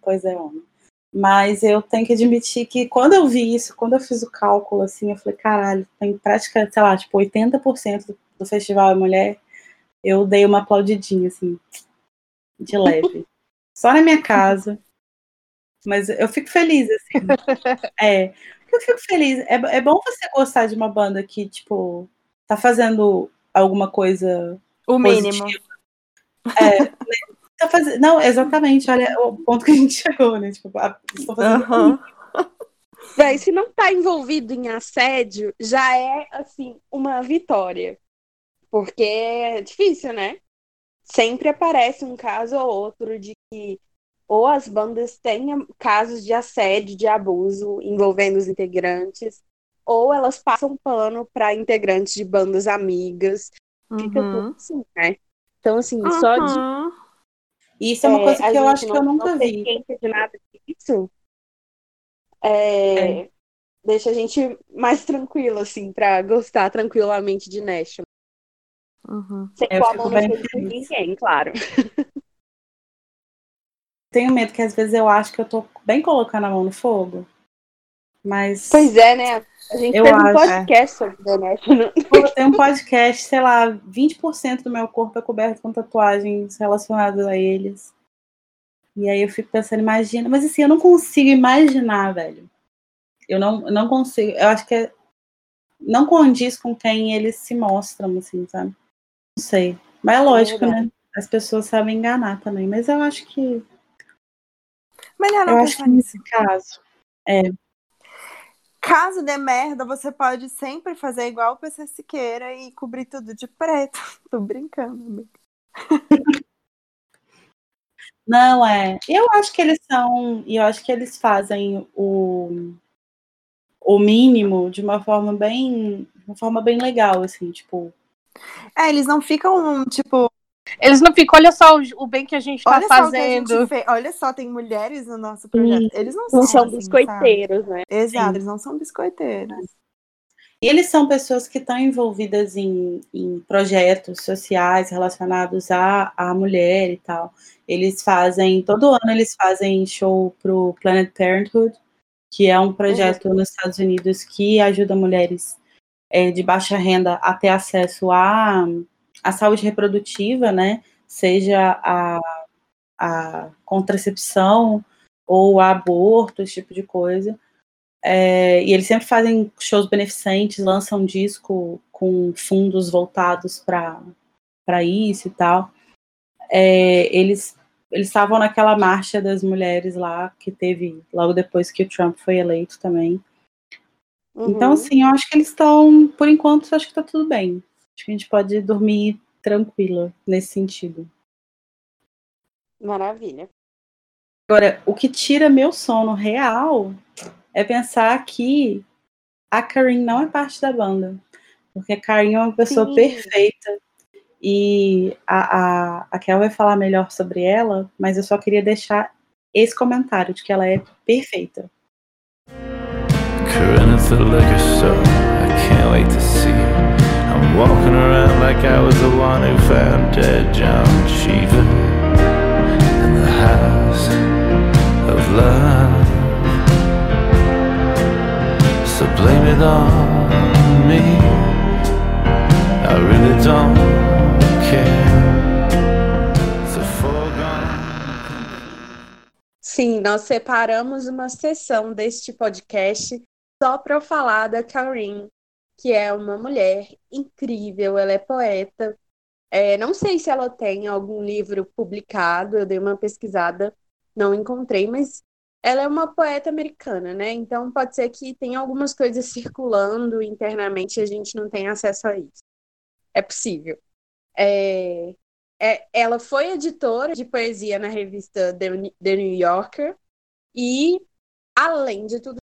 pois é homem. Mas eu tenho que admitir que quando eu vi isso, quando eu fiz o cálculo, assim, eu falei, caralho, tem praticamente, sei lá, tipo, 80% do festival é mulher. Eu dei uma aplaudidinha, assim, de leve. Só na minha casa. Mas eu fico feliz, assim. Eu fico feliz. É bom você gostar de uma banda que, tipo, tá fazendo alguma coisa positiva. O mínimo. fazer. Não, exatamente, olha o ponto que a gente chegou, né? Tipo, estou fazendo. Uhum. Véi, se não tá envolvido em assédio, já é, assim, uma vitória. Porque é difícil, né? Sempre aparece um caso ou outro de que ou as bandas têm casos de assédio, de abuso envolvendo os integrantes, ou elas passam pano para integrantes de bandas amigas. Uhum. Fica tudo assim, né? Então, assim, uhum. Só de... Isso é uma coisa que eu acho que eu nunca vi. De nada disso. Deixa a gente mais tranquilo, assim, pra gostar tranquilamente de National. Uhum. Sem pôr a mão na frente de ninguém, claro. Tenho medo que às vezes eu acho que eu tô bem colocando a mão no fogo. Mas... Pois é, né? A gente tem um podcast sobre The National. Eu tenho um podcast, sei lá, 20% do meu corpo é coberto com tatuagens relacionadas a eles. E aí eu fico pensando, imagina... Mas assim, eu não consigo imaginar, velho. Eu não consigo... Eu acho que não condiz com quem eles se mostram, assim, sabe? Não sei. Mas é lógico, né? As pessoas sabem enganar também. Mas eu acho que... Melhor não pensar nisso. Nesse caso, Caso dê merda, você pode sempre fazer igual o PC Siqueira e cobrir tudo de preto. Tô brincando, amiga. Não, Eu acho que eles são... E eu acho que eles fazem o mínimo de uma forma bem legal, assim, tipo... Eles não ficam, tipo... Eles não ficam, olha só o bem que a gente tá fazendo. Olha só, tem mulheres no nosso projeto. Eles não são assim, biscoiteiros, sabe? Né? Exato, Eles não são biscoiteiros. E eles são pessoas que estão envolvidas em projetos sociais relacionados à mulher e tal. Eles fazem, todo ano eles fazem show pro Planet Parenthood, que é um projeto nos Estados Unidos que ajuda mulheres de baixa renda a ter acesso a saúde reprodutiva, né, seja a contracepção ou a aborto, esse tipo de coisa. E eles sempre fazem shows beneficentes, lançam um disco com fundos voltados para isso e tal. Eles estavam naquela marcha das mulheres lá, que teve logo depois que o Trump foi eleito também. Uhum. Então, assim, eu acho que eles estão, por enquanto, eu acho que tá tudo bem. Acho que a gente pode dormir tranquila nesse sentido. Maravilha. Agora, o que tira meu sono real é pensar que a Karine não é parte da banda. Porque a Karine é uma pessoa perfeita. E a Kel vai falar melhor sobre ela, mas eu só queria deixar esse comentário de que ela é perfeita. Karine is the liquor store. I can't wait to see you. I'm walking around like I was the one who found dead John Cheever in the house of love. So blame it on me. I really don't care. It's a foregone. Sim, nós separamos uma sessão deste podcast só para falar da Karine, que é uma mulher incrível, ela é poeta. Não sei se ela tem algum livro publicado, eu dei uma pesquisada, não encontrei, mas ela é uma poeta americana, né? Então pode ser que tenha algumas coisas circulando internamente e a gente não tenha acesso a isso. É possível. Ela foi editora de poesia na revista The New Yorker e, além de tudo,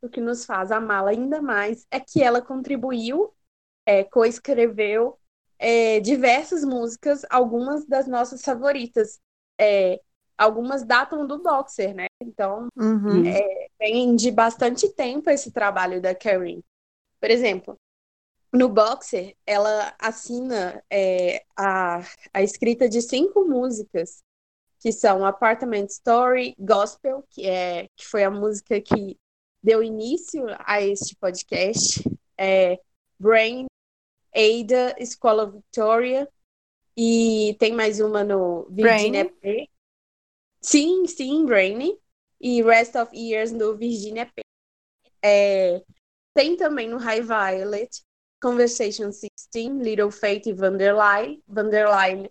o que nos faz amá-la ainda mais é que ela contribuiu, coescreveu diversas músicas, algumas das nossas favoritas. Algumas datam do Boxer, né? Então, vem de bastante tempo esse trabalho da Karine. Por exemplo, no Boxer, ela assina a escrita de 5 músicas, que são Apartment Story, Gospel, que foi a música que deu início a este podcast, Brain, Ada, Escola Victoria, e tem mais uma no Virginia P. Sim, Brain, e Rest of Years no Virginia P. Tem também no High Violet, Conversation 16, Little Faith e Vanderline,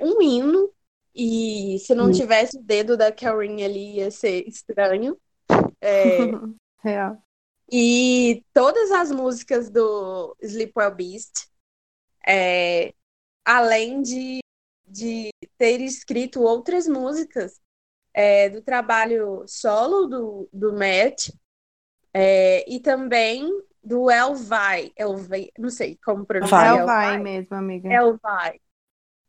um hino, E se não tivesse o dedo da Karine ali, ia ser estranho. Real. E todas as músicas do Sleep Well Beast, além de ter escrito outras músicas do trabalho solo do Matt, e também do Elvai, não sei como pronunciar. Elvai mesmo, amiga. Elvai,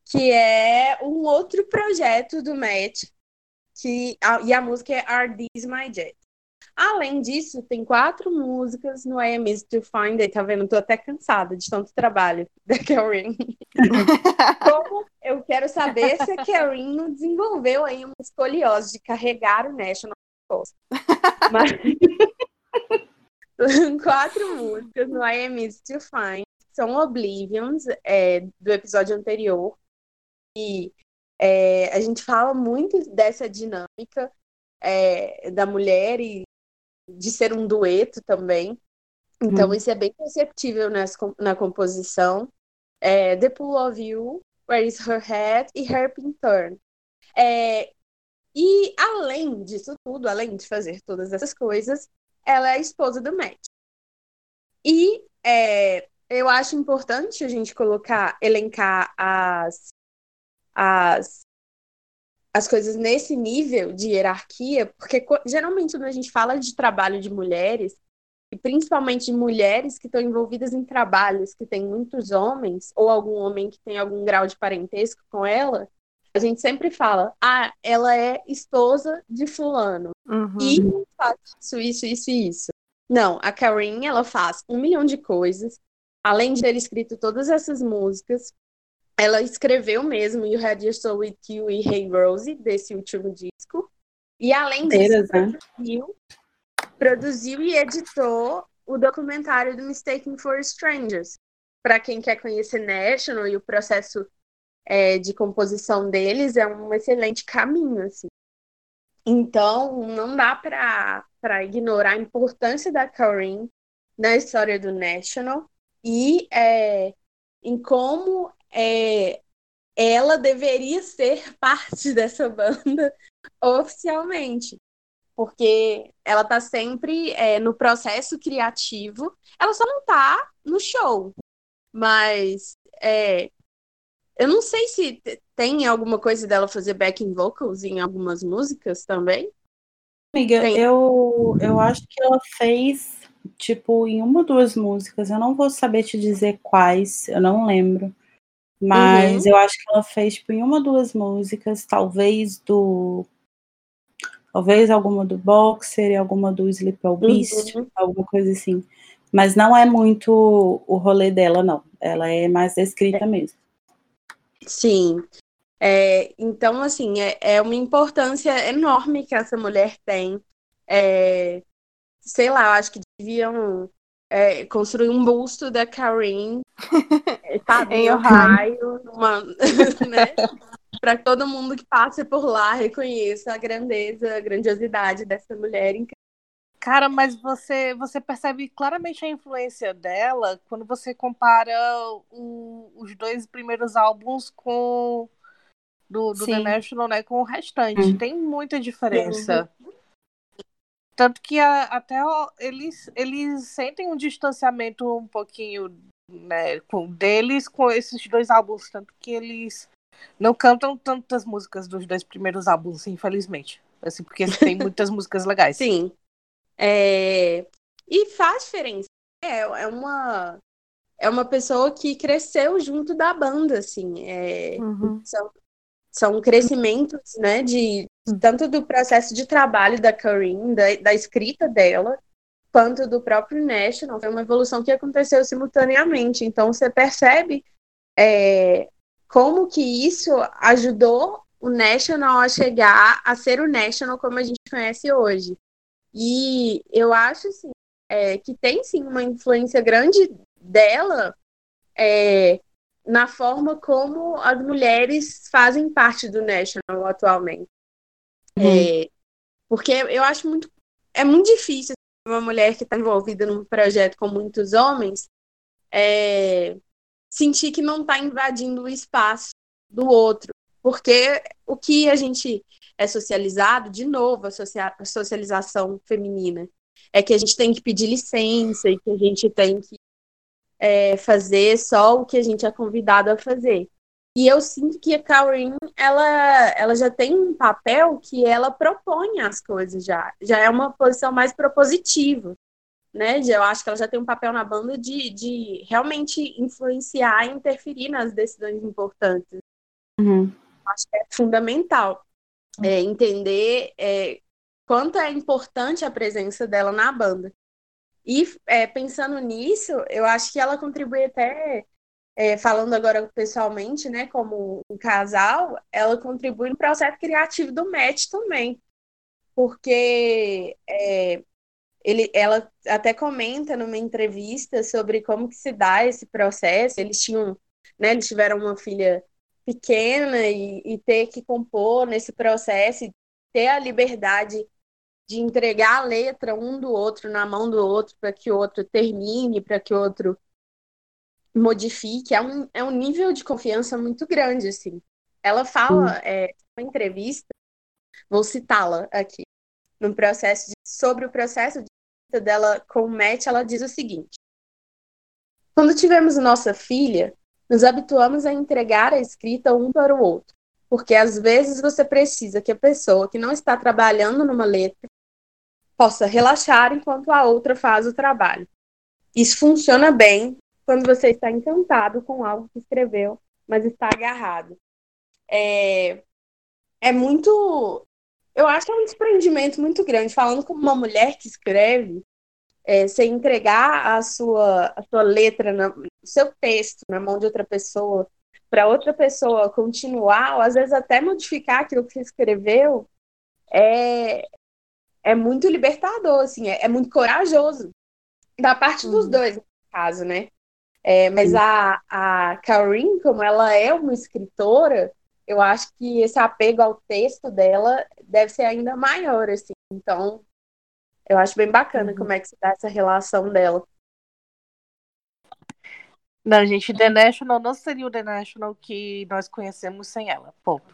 que é um outro projeto do Matt, e a música é Are These My Jets? Além disso, tem 4 músicas no I Am Easy to Find. Aí, tá vendo? Tô até cansada de tanto trabalho da Karine. Como eu quero saber se a Karine não desenvolveu aí uma escoliose de carregar o National na costa. Mas... 4 músicas no I Am Easy to Find. São Oblivions, do episódio anterior. E a gente fala muito dessa dinâmica da mulher e de ser um dueto também. Então, isso é bem perceptível na composição. The Pool of You, Where Is Her Head e Her Pinturn. E além disso tudo, além de fazer todas essas coisas, ela é a esposa do Matt. E eu acho importante a gente elencar as coisas nesse nível de hierarquia, porque geralmente quando a gente fala de trabalho de mulheres, e principalmente de mulheres que estão envolvidas em trabalhos que tem muitos homens, ou algum homem que tem algum grau de parentesco com ela, a gente sempre fala, ela é esposa de fulano, e faz isso. Não, a Karine, ela faz 1 milhão de coisas, além de ter escrito todas essas músicas. Ela escreveu mesmo You Had Your Soul With You e Hey Rosie, desse último disco. E além disso, produziu e editou o documentário do Mistaken for Strangers. Para quem quer conhecer National e o processo de composição deles, é um excelente caminho, assim. Então, não dá para ignorar a importância da Karine na história do National e em como... ela deveria ser parte dessa banda oficialmente, porque ela tá sempre no processo criativo, ela só não tá no show, mas eu não sei se tem alguma coisa dela fazer backing vocals em algumas músicas também. Amiga, eu acho que ela fez tipo em 1 ou 2 músicas, eu não vou saber te dizer quais, eu não lembro. Mas eu acho que ela fez, tipo, em 1 ou 2 músicas, talvez alguma do Boxer e alguma do Sleep Well Beast, alguma coisa assim. Mas não é muito o rolê dela, não. Ela é mais escrita mesmo. Sim. Então, assim, é uma importância enorme que essa mulher tem. Sei lá, eu acho que deviam... construir um busto da Karine em Ohio, né? Para todo mundo que passa por lá reconheça a grandeza, a grandiosidade dessa mulher incrível. Cara, mas você percebe claramente a influência dela quando você compara os 2 primeiros álbuns com do The National, né, com o restante. Tem muita diferença. Tanto que até eles sentem um distanciamento um pouquinho, né, deles com esses 2 álbuns. Tanto que eles não cantam tantas músicas dos 2 primeiros álbuns, infelizmente. Assim, porque tem muitas músicas legais. Sim. E faz diferença. É uma pessoa que cresceu junto da banda, assim. São crescimentos, né, de tanto do processo de trabalho da Karine, da escrita dela, quanto do próprio National. Foi uma evolução que aconteceu simultaneamente. Então, você percebe como que isso ajudou o National a chegar a ser o National como a gente conhece hoje. E eu acho, assim, que tem, sim, uma influência grande dela, na forma como as mulheres fazem parte do National atualmente. Porque eu acho muito difícil uma mulher que está envolvida num projeto com muitos homens sentir que não está invadindo o espaço do outro. Porque o que a gente é socializado, de novo, a socialização feminina, é que a gente tem que pedir licença e que a gente tem que fazer só o que a gente é convidado a fazer. E eu sinto que a Karine, ela já tem um papel que ela propõe as coisas já é uma posição mais propositiva, né? Eu acho que ela já tem um papel na banda de realmente influenciar e interferir nas decisões importantes. Uhum. Acho que é fundamental entender quanto é importante a presença dela na banda. E pensando nisso, eu acho que ela contribui até... falando agora pessoalmente, né, como um casal, ela contribui no processo criativo do Matt também, porque ela até comenta numa entrevista sobre como que se dá esse processo. Eles tiveram uma filha pequena e ter que compor nesse processo e ter a liberdade de entregar a letra um do outro, na mão do outro, para que o outro termine, para que o outro modifique, é um nível de confiança muito grande, assim. Ela fala, uma entrevista, vou citá-la aqui, sobre o processo de vida dela com o Matt, ela diz o seguinte: quando tivemos nossa filha, nos habituamos a entregar a escrita um para o outro, porque às vezes você precisa que a pessoa que não está trabalhando numa letra possa relaxar enquanto a outra faz o trabalho. Isso funciona bem quando você está encantado com algo que escreveu, mas está agarrado. É muito... Eu acho que é um desprendimento muito grande. Falando como uma mulher que escreve, você entregar a sua letra, o seu texto na mão de outra pessoa, para outra pessoa continuar, ou às vezes até modificar aquilo que você escreveu, é muito libertador, assim, é muito corajoso. Da parte dos dois, no caso, né? Mas a Karine, como ela é uma escritora, eu acho que esse apego ao texto dela deve ser ainda maior, assim. Então, eu acho bem bacana como é que se dá essa relação dela. Não, gente, The National não seria o The National que nós conhecemos sem ela, ponto.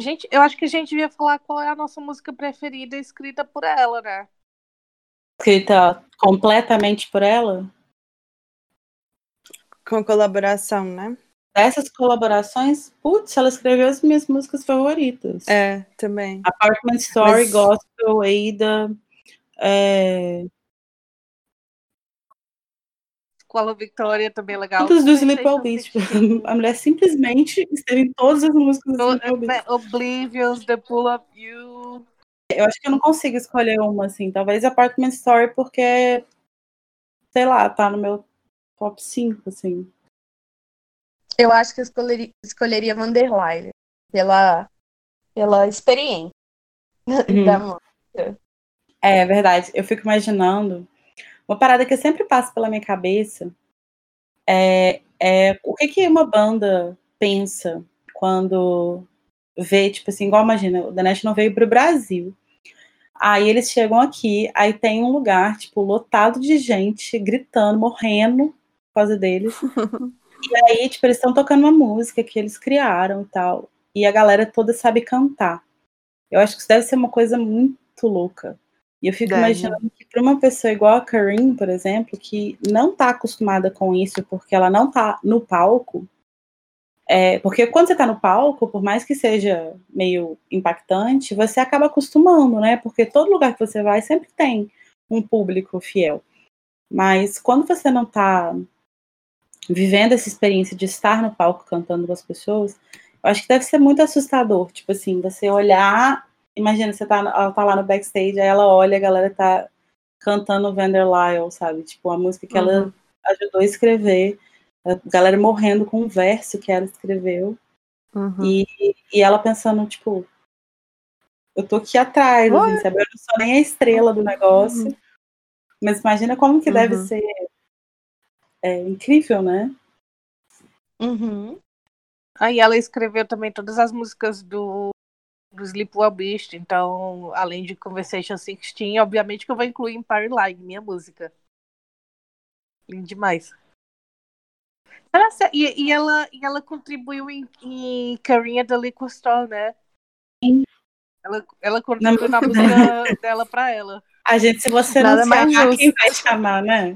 Gente, eu acho que a gente devia falar qual é a nossa música preferida escrita por ela, né? Escrita completamente por ela? Com colaboração, né? Essas colaborações, putz, ela escreveu as minhas músicas favoritas. Também. Apartment Story, mas... Gospel, Ada. Escola Victoria também é legal. Todas do Sleep Well Beast. A mulher simplesmente esteve em todas as músicas do Sleep Well Beast. Oblivious, The Pull of You. Eu acho que eu não consigo escolher uma, assim. Talvez Apartment Story, porque, sei lá, tá no meu top 5, assim. Eu acho que eu escolheria Wanderlei pela experiência da música. É verdade. Eu fico imaginando. Uma parada que eu sempre passo pela minha cabeça é o que uma banda pensa quando vê, tipo assim, igual, imagina, o The National veio pro Brasil. Aí eles chegam aqui, aí tem um lugar, tipo, lotado de gente, gritando, morrendo, causa deles. E aí, tipo, eles estão tocando uma música que eles criaram e tal. E a galera toda sabe cantar. Eu acho que isso deve ser uma coisa muito louca. E eu fico imaginando que para uma pessoa igual a Karine, por exemplo, que não tá acostumada com isso porque ela não tá no palco. Porque quando você tá no palco, por mais que seja meio impactante, você acaba acostumando, né? Porque todo lugar que você vai sempre tem um público fiel. Mas quando você não tá vivendo essa experiência de estar no palco cantando com as pessoas, eu acho que deve ser muito assustador. Tipo assim, você olhar... Imagina, ela tá lá no backstage, aí ela olha, a galera tá cantando Wanderlei, sabe? Tipo, a música que ela ajudou a escrever. A galera morrendo com um verso que ela escreveu. E ela pensando, tipo... Eu tô aqui atrás, assim, sabe? Eu não sou nem a estrela do negócio. Mas imagina como que deve ser... incrível, né? Aí ela escreveu também todas as músicas do Sleep Well Beast, então, além de Conversation 16, obviamente que eu vou incluir Empire Line, minha música. Lindo demais. Ela, e ela contribuiu em Karine da Liquor Store, né? Sim. Ela contribuiu na música dela pra ela. A gente, se você nada não mais chamar, quem vai chamar, né?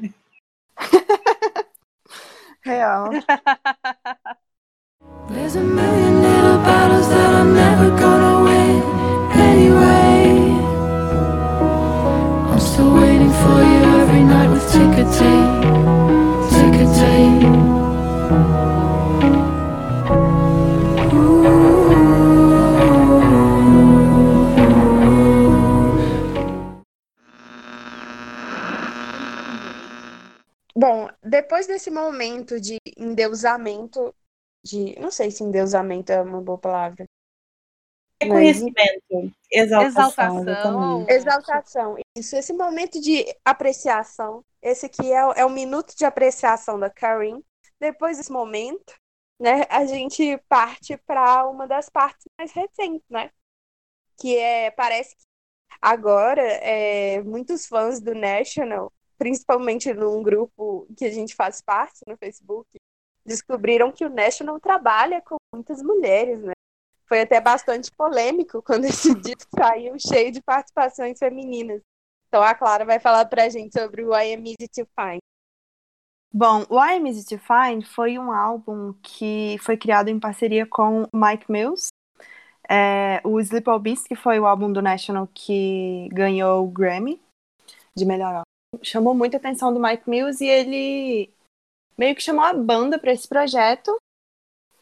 Real. There's a million little battles that I'm never gonna win anyway. I'm still waiting for you every night with ticker tape. Bom, depois desse momento de endeusamento, não sei se endeusamento é uma boa palavra. Reconhecimento, mas... exaltação, isso, esse momento de apreciação, esse aqui é o minuto de apreciação da Karine. Depois desse momento, né, a gente parte para uma das partes mais recentes, né, que é, parece que agora muitos fãs do National, principalmente num grupo que a gente faz parte no Facebook, descobriram que o National trabalha com muitas mulheres, né? Foi até bastante polêmico quando esse disco saiu, cheio de participações femininas. Então a Clara vai falar pra gente sobre o I Am Easy to Find. Bom, o I Am Easy to Find foi um álbum que foi criado em parceria com o Mike Mills, o Sleep Well Beast, que foi o álbum do National que ganhou o Grammy de melhor álbum. Chamou muita atenção do Mike Mills e ele meio que chamou a banda para esse projeto.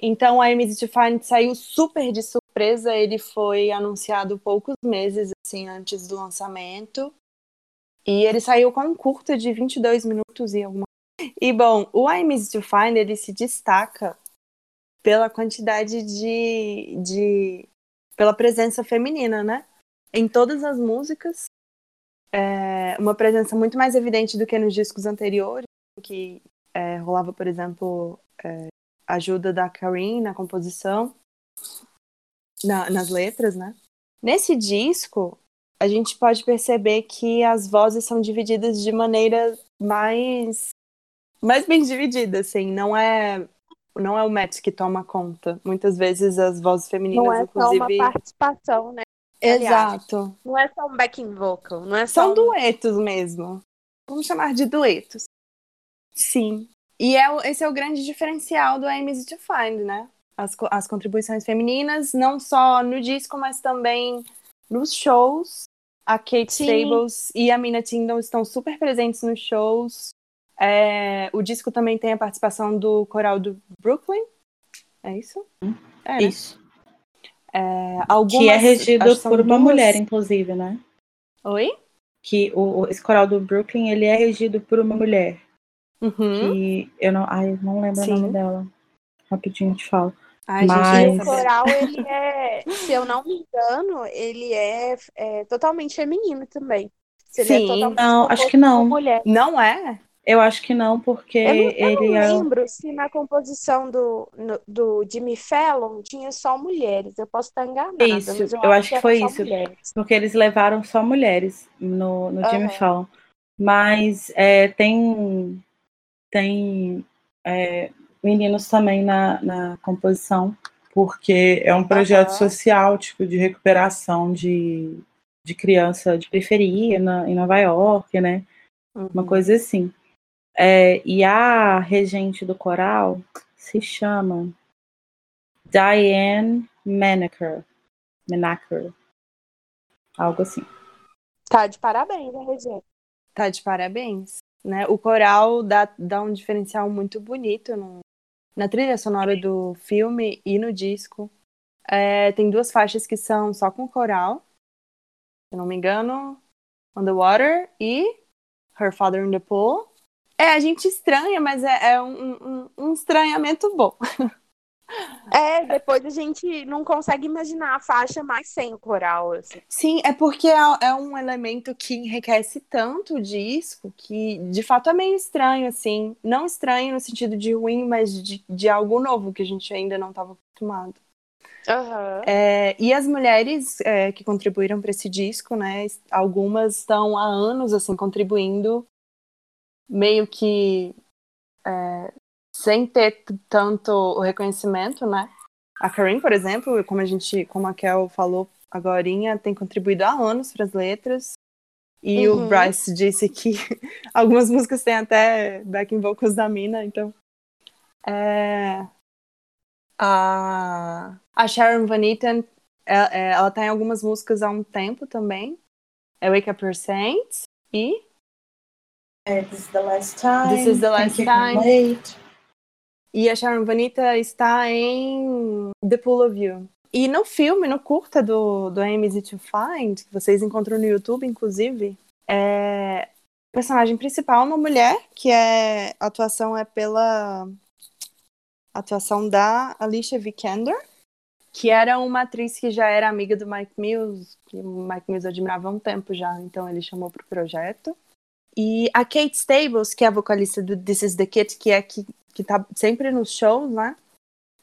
Então, I Am Easy to Find saiu super de surpresa. Ele foi anunciado poucos meses assim, antes do lançamento. E ele saiu com um curta de 22 minutos e alguma coisa. E, bom, o I Am Easy to Find, ele se destaca pela quantidade pela presença feminina, né? Em todas as músicas. É uma presença muito mais evidente do que nos discos anteriores, que rolava, por exemplo, a ajuda da Karine na composição, nas letras, né? Nesse disco, a gente pode perceber que as vozes são divididas de maneira mais bem dividida, assim. Não é o Matt que toma conta. Muitas vezes as vozes femininas, não é inclusive... só uma participação, né? Exato. Aliás, não é só um backing vocal, não é só são duetos mesmo. Vamos chamar de duetos. Sim. E esse é o grande diferencial do I Am Easy to Find, né? As contribuições femininas, não só no disco, mas também nos shows. A Kate Stables e a Mina Tindle estão super presentes nos shows. O disco também tem a participação do coral do Brooklyn. É isso? É, isso. Né? Que é regido por uma mulher, inclusive, né? Oi? Que esse coral do Brooklyn, ele é regido por uma mulher. Uhum. Que eu não lembro o nome dela. Rapidinho eu te falo. Ai, mas... gente, o coral, ele se eu não me engano, ele é totalmente feminino também. Se ele não, acho que não. Mulher. Não é? Eu acho que não, porque eu não lembro se na composição do Jimmy Fallon tinha só mulheres. Eu posso estar enganada. Isso, mas eu acho que foi isso. Mulheres. Porque eles levaram só mulheres no Jimmy Fallon. Mas tem meninos também na composição, porque é um projeto social, tipo, de recuperação de criança de periferia em Nova York, né? Uma coisa assim. E a regente do coral se chama Diane Menaker. Algo assim. Tá de parabéns, né, regente? Tá de parabéns, né? O coral dá um diferencial muito bonito na trilha sonora do filme e no disco. Tem duas faixas que são só com coral. Se não me engano, On the Water e Her Father in the Pool. A gente estranha, mas é um estranhamento bom. Depois a gente não consegue imaginar a faixa mais sem coral. Assim. Sim, é porque é um elemento que enriquece tanto o disco que, de fato, é meio estranho, assim. Não estranho no sentido de ruim, mas de algo novo que a gente ainda não estava acostumado. Uhum. E as mulheres que contribuíram para esse disco, né? Algumas estão há anos, assim, contribuindo meio que sem ter tanto reconhecimento, né? A Karine, por exemplo, como a Kel falou agorinha, tem contribuído há anos para as letras. E o Bryce disse que algumas músicas têm até backing vocals da Mina, então... A Sharon Van Etten, ela tá em algumas músicas há um tempo também. É Wake Up Your Saints e... This Is The Last Time. This Is The Last Time. E a Sharon Van Etten está em The Pool of You. E no filme, no curta do I Am Easy to Find, que vocês encontram no YouTube, inclusive, o personagem principal é uma mulher, que a atuação é pela atuação da Alicia Vikander, que era uma atriz que já era amiga do Mike Mills, que o Mike Mills admirava há um tempo já, então ele chamou para o projeto. E a Kate Stables, que é a vocalista do This Is The Kit, que é a que tá sempre nos shows, né?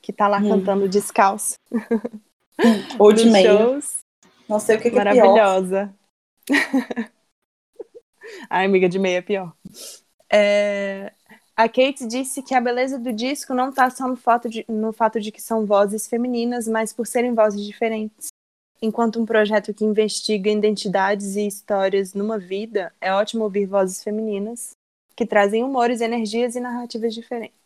Que tá lá cantando descalço. Ou de meia. Não sei o que é pior. Maravilhosa. Ai, amiga, de meia é pior. A Kate disse que a beleza do disco não tá só no fato de que são vozes femininas, mas por serem vozes diferentes. Enquanto um projeto que investiga identidades e histórias numa vida, é ótimo ouvir vozes femininas que trazem humores, energias e narrativas diferentes.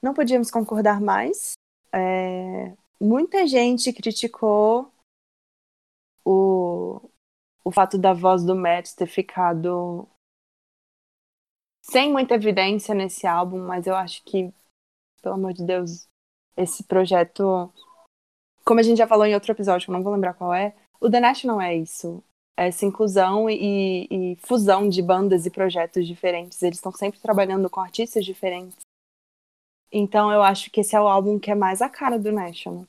Não podíamos concordar mais. Muita gente criticou o fato da voz do Matt ter ficado sem muita evidência nesse álbum, mas eu acho que, pelo amor de Deus, esse projeto, como a gente já falou em outro episódio, que eu não vou lembrar qual é, o The National é isso. Essa inclusão e fusão de bandas e projetos diferentes. Eles estão sempre trabalhando com artistas diferentes. Então, eu acho que esse é o álbum que é mais a cara do National.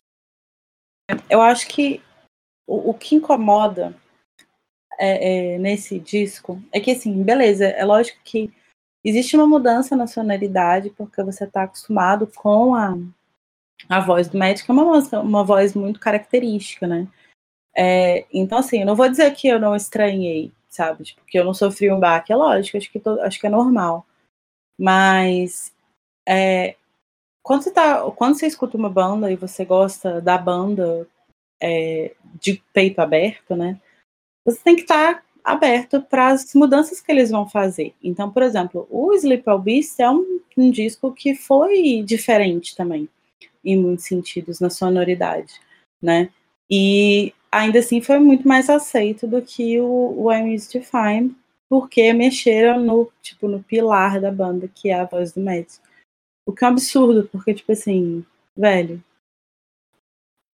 Eu acho que o que incomoda nesse disco é que, assim, beleza, é lógico que existe uma mudança na sonoridade, porque você está acostumado com a voz do Matt, que é uma voz muito característica, né? Então, assim, eu não vou dizer que eu não estranhei, sabe? Tipo, que eu não sofri um baque, é lógico, acho que é normal. Mas... Quando você escuta uma banda e você gosta da banda de peito aberto, né? Você tem que estar aberto para as mudanças que eles vão fazer. Então, por exemplo, o Sleep Well Beast é um disco que foi diferente também, em muitos sentidos, na sonoridade, né? E ainda assim foi muito mais aceito do que o I Am Easy to Find, porque mexeram no pilar da banda, que é a voz do Matt. O que é um absurdo, porque, tipo assim, velho,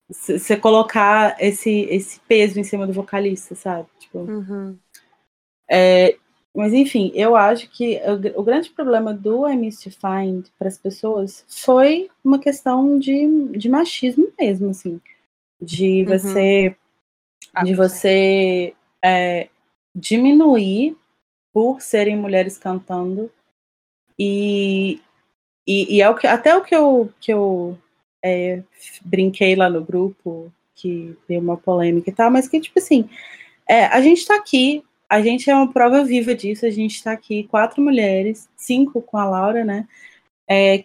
você colocar esse peso em cima do vocalista, sabe? Tipo, mas, enfim, eu acho que o grande problema do I Miss to Find para as pessoas foi uma questão de machismo mesmo, assim. De você diminuir por serem mulheres cantando e é o que eu brinquei lá no grupo, que deu uma polêmica e tal, mas que, tipo assim, a gente tá aqui, a gente é uma prova viva disso, a gente tá aqui, 4 mulheres, 5 com a Laura, né,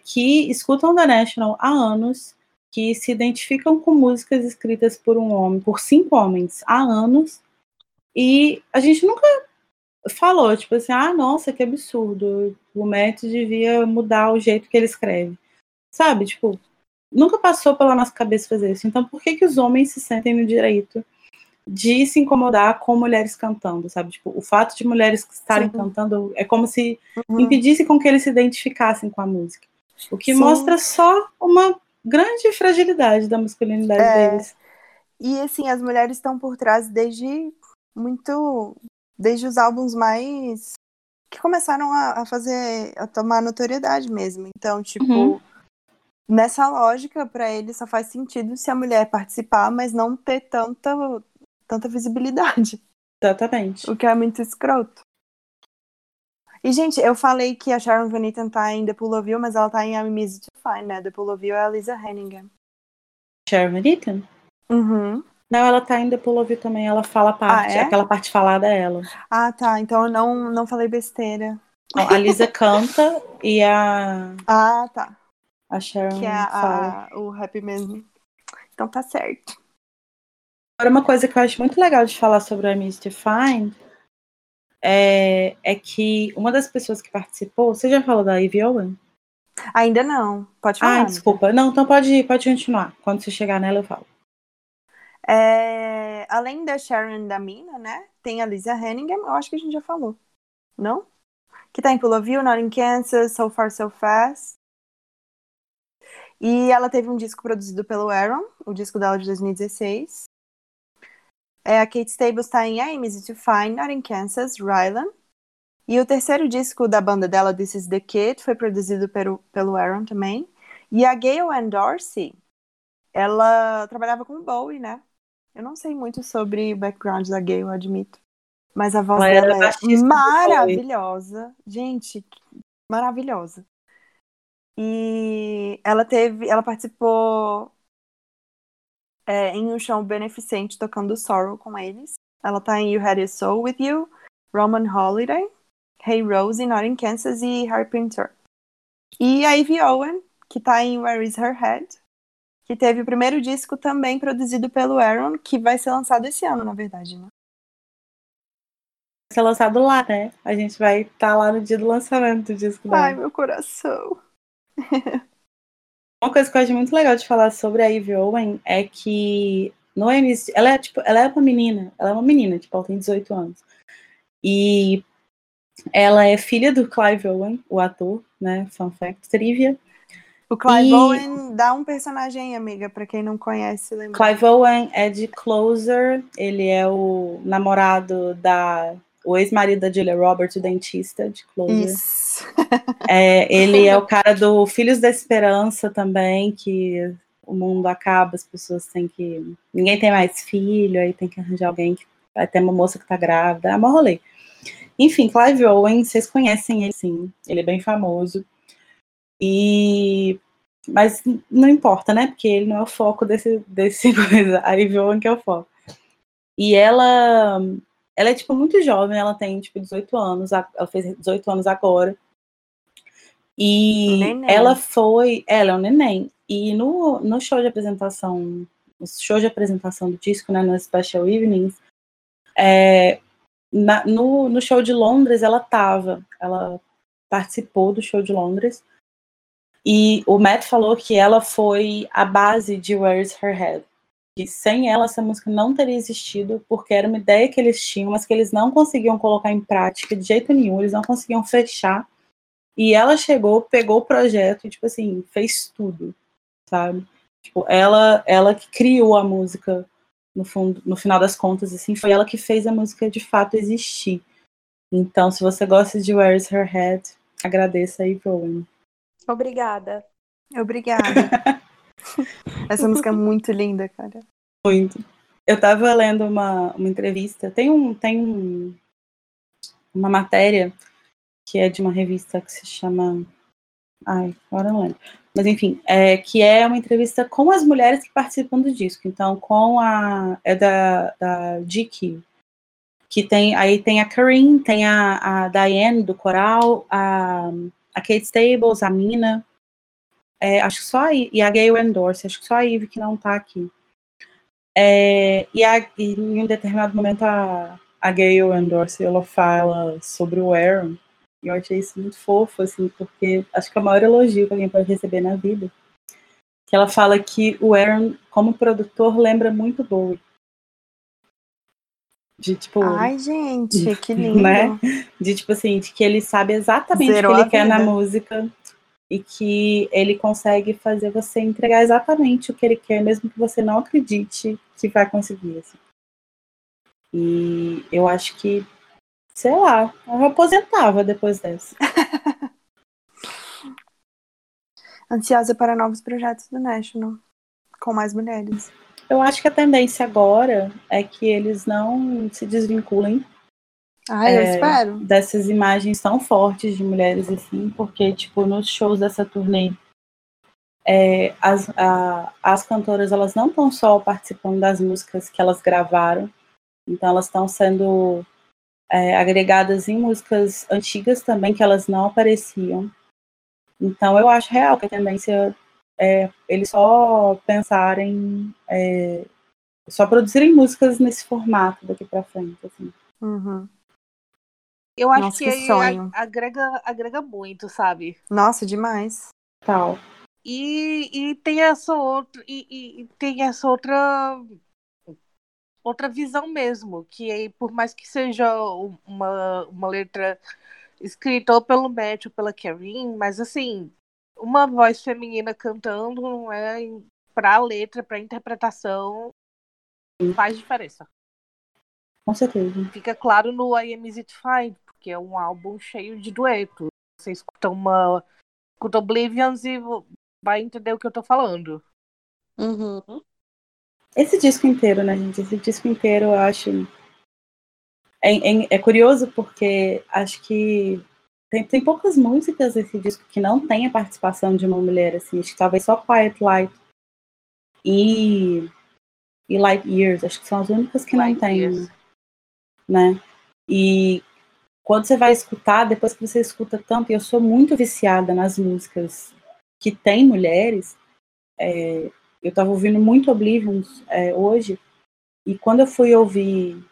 que escutam The National há anos, que se identificam com músicas escritas por um homem, por 5 homens há anos, e a gente nunca... falou, tipo assim, ah, nossa, que absurdo, o Matt devia mudar o jeito que ele escreve, sabe, tipo, nunca passou pela nossa cabeça fazer isso, então por que que os homens se sentem no direito de se incomodar com mulheres cantando, sabe, tipo, o fato de mulheres estarem cantando é como se impedisse com que eles se identificassem com a música, o que mostra só uma grande fragilidade da masculinidade deles. E assim, as mulheres estão por trás desde os álbuns mais... que começaram a tomar notoriedade mesmo. Então, tipo... Nessa lógica, pra ele só faz sentido se a mulher participar, mas não ter tanta visibilidade. Exatamente. O que é muito escroto. E, gente, eu falei que a Sharon Van Etten tá em The Pool of You, mas ela tá em I'm Easy to Find, né? The Pool of You é a Lisa Hennigan. Sharon Van Etten? Não, ela tá em The Pool of You também, ela fala a parte, aquela parte falada é ela. Ah, tá, então eu não falei besteira. A Lisa canta e a... Ah, tá. A Sharon que é fala. O rap mesmo. Então tá certo. Agora, uma coisa que eu acho muito legal de falar sobre o I Am Easy to Find é que uma das pessoas que participou... Você já falou da Ivy Owen? Ainda não. Pode falar. Ah, desculpa. Não, então pode continuar. Quando você chegar nela, eu falo. Além da Sharon e da Mina, né? Tem a Lisa Henningham. Eu acho que a gente já falou. Não? Que tá em Puloville, Not in Kansas, So Far, So Fast. E ela teve um disco produzido pelo Aaron, o disco dela de 2016. A Kate Stables tá em I Am Easy to Find, Not in Kansas, Rylan. E o terceiro disco da banda dela, This Is The Kit, foi produzido pelo Aaron também. E a Gail Ann Dorsey, ela trabalhava com o Bowie, né? Eu não sei muito sobre o background da Gail, eu admito. Mas a voz dela é maravilhosa. Gente, maravilhosa. E ela participou em um show beneficente tocando Sorrow com eles. Ela tá em You Had Your Soul With You, Roman Holiday, Hey Rosie, Not in Kansas e Carpenter. E a Ivy Owen, que tá em Where Is Her Head, que teve o primeiro disco também produzido pelo Aaron, que vai ser lançado esse ano, na verdade, né? Ser lançado lá, né? A gente vai estar lá no dia do lançamento do disco. Ai, meu coração. Uma coisa que eu acho muito legal de falar sobre a Ivy Owen é que no início, ela é uma menina, tipo, ela tem 18 anos. E ela é filha do Clive Owen, o ator, né? Fun fact, trivia. O Clive Owen dá um personagem, amiga, pra quem não conhece, lembra? Clive Owen é de Closer, ele é o namorado o ex-marido da Julia Roberts, o dentista de Closer. Isso. Ele é o cara do Filhos da Esperança também, que o mundo acaba, as pessoas têm que... Ninguém tem mais filho, aí tem que arranjar alguém que... Até uma moça que tá grávida, é mó rolê. Enfim, Clive Owen, vocês conhecem ele, sim. Ele é bem famoso. Mas não importa, né? Porque ele não é o foco desse coisa. A Ivy Owen que é o foco. E ela é, tipo, muito jovem. Ela tem, tipo, 18 anos. Ela fez 18 anos agora. E ela é um neném. E no show de apresentação... No show de apresentação do disco, né? No Special Evenings. No show de Londres, ela participou do show de Londres. E o Matt falou que ela foi a base de Where Is Her Head. E sem ela, essa música não teria existido, porque era uma ideia que eles tinham, mas que eles não conseguiam colocar em prática de jeito nenhum, eles não conseguiam fechar. E ela chegou, pegou o projeto e, tipo assim, fez tudo, sabe? Tipo, ela que criou a música, no fundo, no final das contas, assim, foi ela que fez a música de fato existir. Então, se você gosta de Where Is Her Head, agradeça aí, Owen. Obrigada. Essa música é muito linda, cara. Muito. Eu tava lendo uma entrevista. Tem uma matéria que é de uma revista que se chama... Ai, agora não lembro. Mas enfim, que é uma entrevista com as mulheres que participam do disco. Então, é da GQ. Que tem a Karine, tem a Diane do coral, a Kate Stables, a Mina, acho que só a Ivy, e a Gail Ann Dorsey, acho que só a Ivy que não tá aqui. E em um determinado momento a Gail Ann Dorsey, ela fala sobre o Aaron, e eu achei isso muito fofo, assim, porque acho que é o maior elogio que alguém pode receber na vida, que ela fala que o Aaron, como produtor, lembra muito Bowie. De, tipo, ai, gente, que lindo. Né? De, tipo assim, de que ele sabe exatamente o que ele quer na música e que ele consegue fazer você entregar exatamente o que ele quer, mesmo que você não acredite que vai conseguir. Assim. E eu acho que, sei lá, eu aposentava depois dessa. Ansiosa para novos projetos do National, com mais mulheres. Eu acho que a tendência agora é que eles não se desvinculem eu espero. Dessas imagens tão fortes de mulheres, assim, porque, tipo, nos shows dessa turnê, as cantoras, elas não estão só participando das músicas que elas gravaram, então elas estão sendo agregadas em músicas antigas também, que elas não apareciam. Então, eu acho real que a tendência é eles só pensarem, só produzirem músicas nesse formato daqui para frente. Assim. Uhum. Eu acho que sonho. Agrega muito, sabe? Nossa, demais. Tal. E tem essa outra, outra visão mesmo, que aí, por mais que seja uma letra escrita ou pelo Matt ou pela Karine, mas assim, uma voz feminina cantando não é para a letra, para a interpretação, faz diferença. Com certeza. Fica claro no I Am Easy to Find, porque é um álbum cheio de duetos. Você escuta escuta Oblivions e vai entender o que eu tô falando. Uhum. Esse disco inteiro, né, gente? Esse disco inteiro, eu acho... É curioso porque acho que tem poucas músicas desse disco que não tem a participação de uma mulher, assim. Acho que talvez só Quiet Light e Light Years. Acho que são as únicas que não tem, né? E quando você vai escutar, depois que você escuta tanto, e eu sou muito viciada nas músicas que tem mulheres... eu estava ouvindo muito Oblivions hoje, e quando eu fui ouvir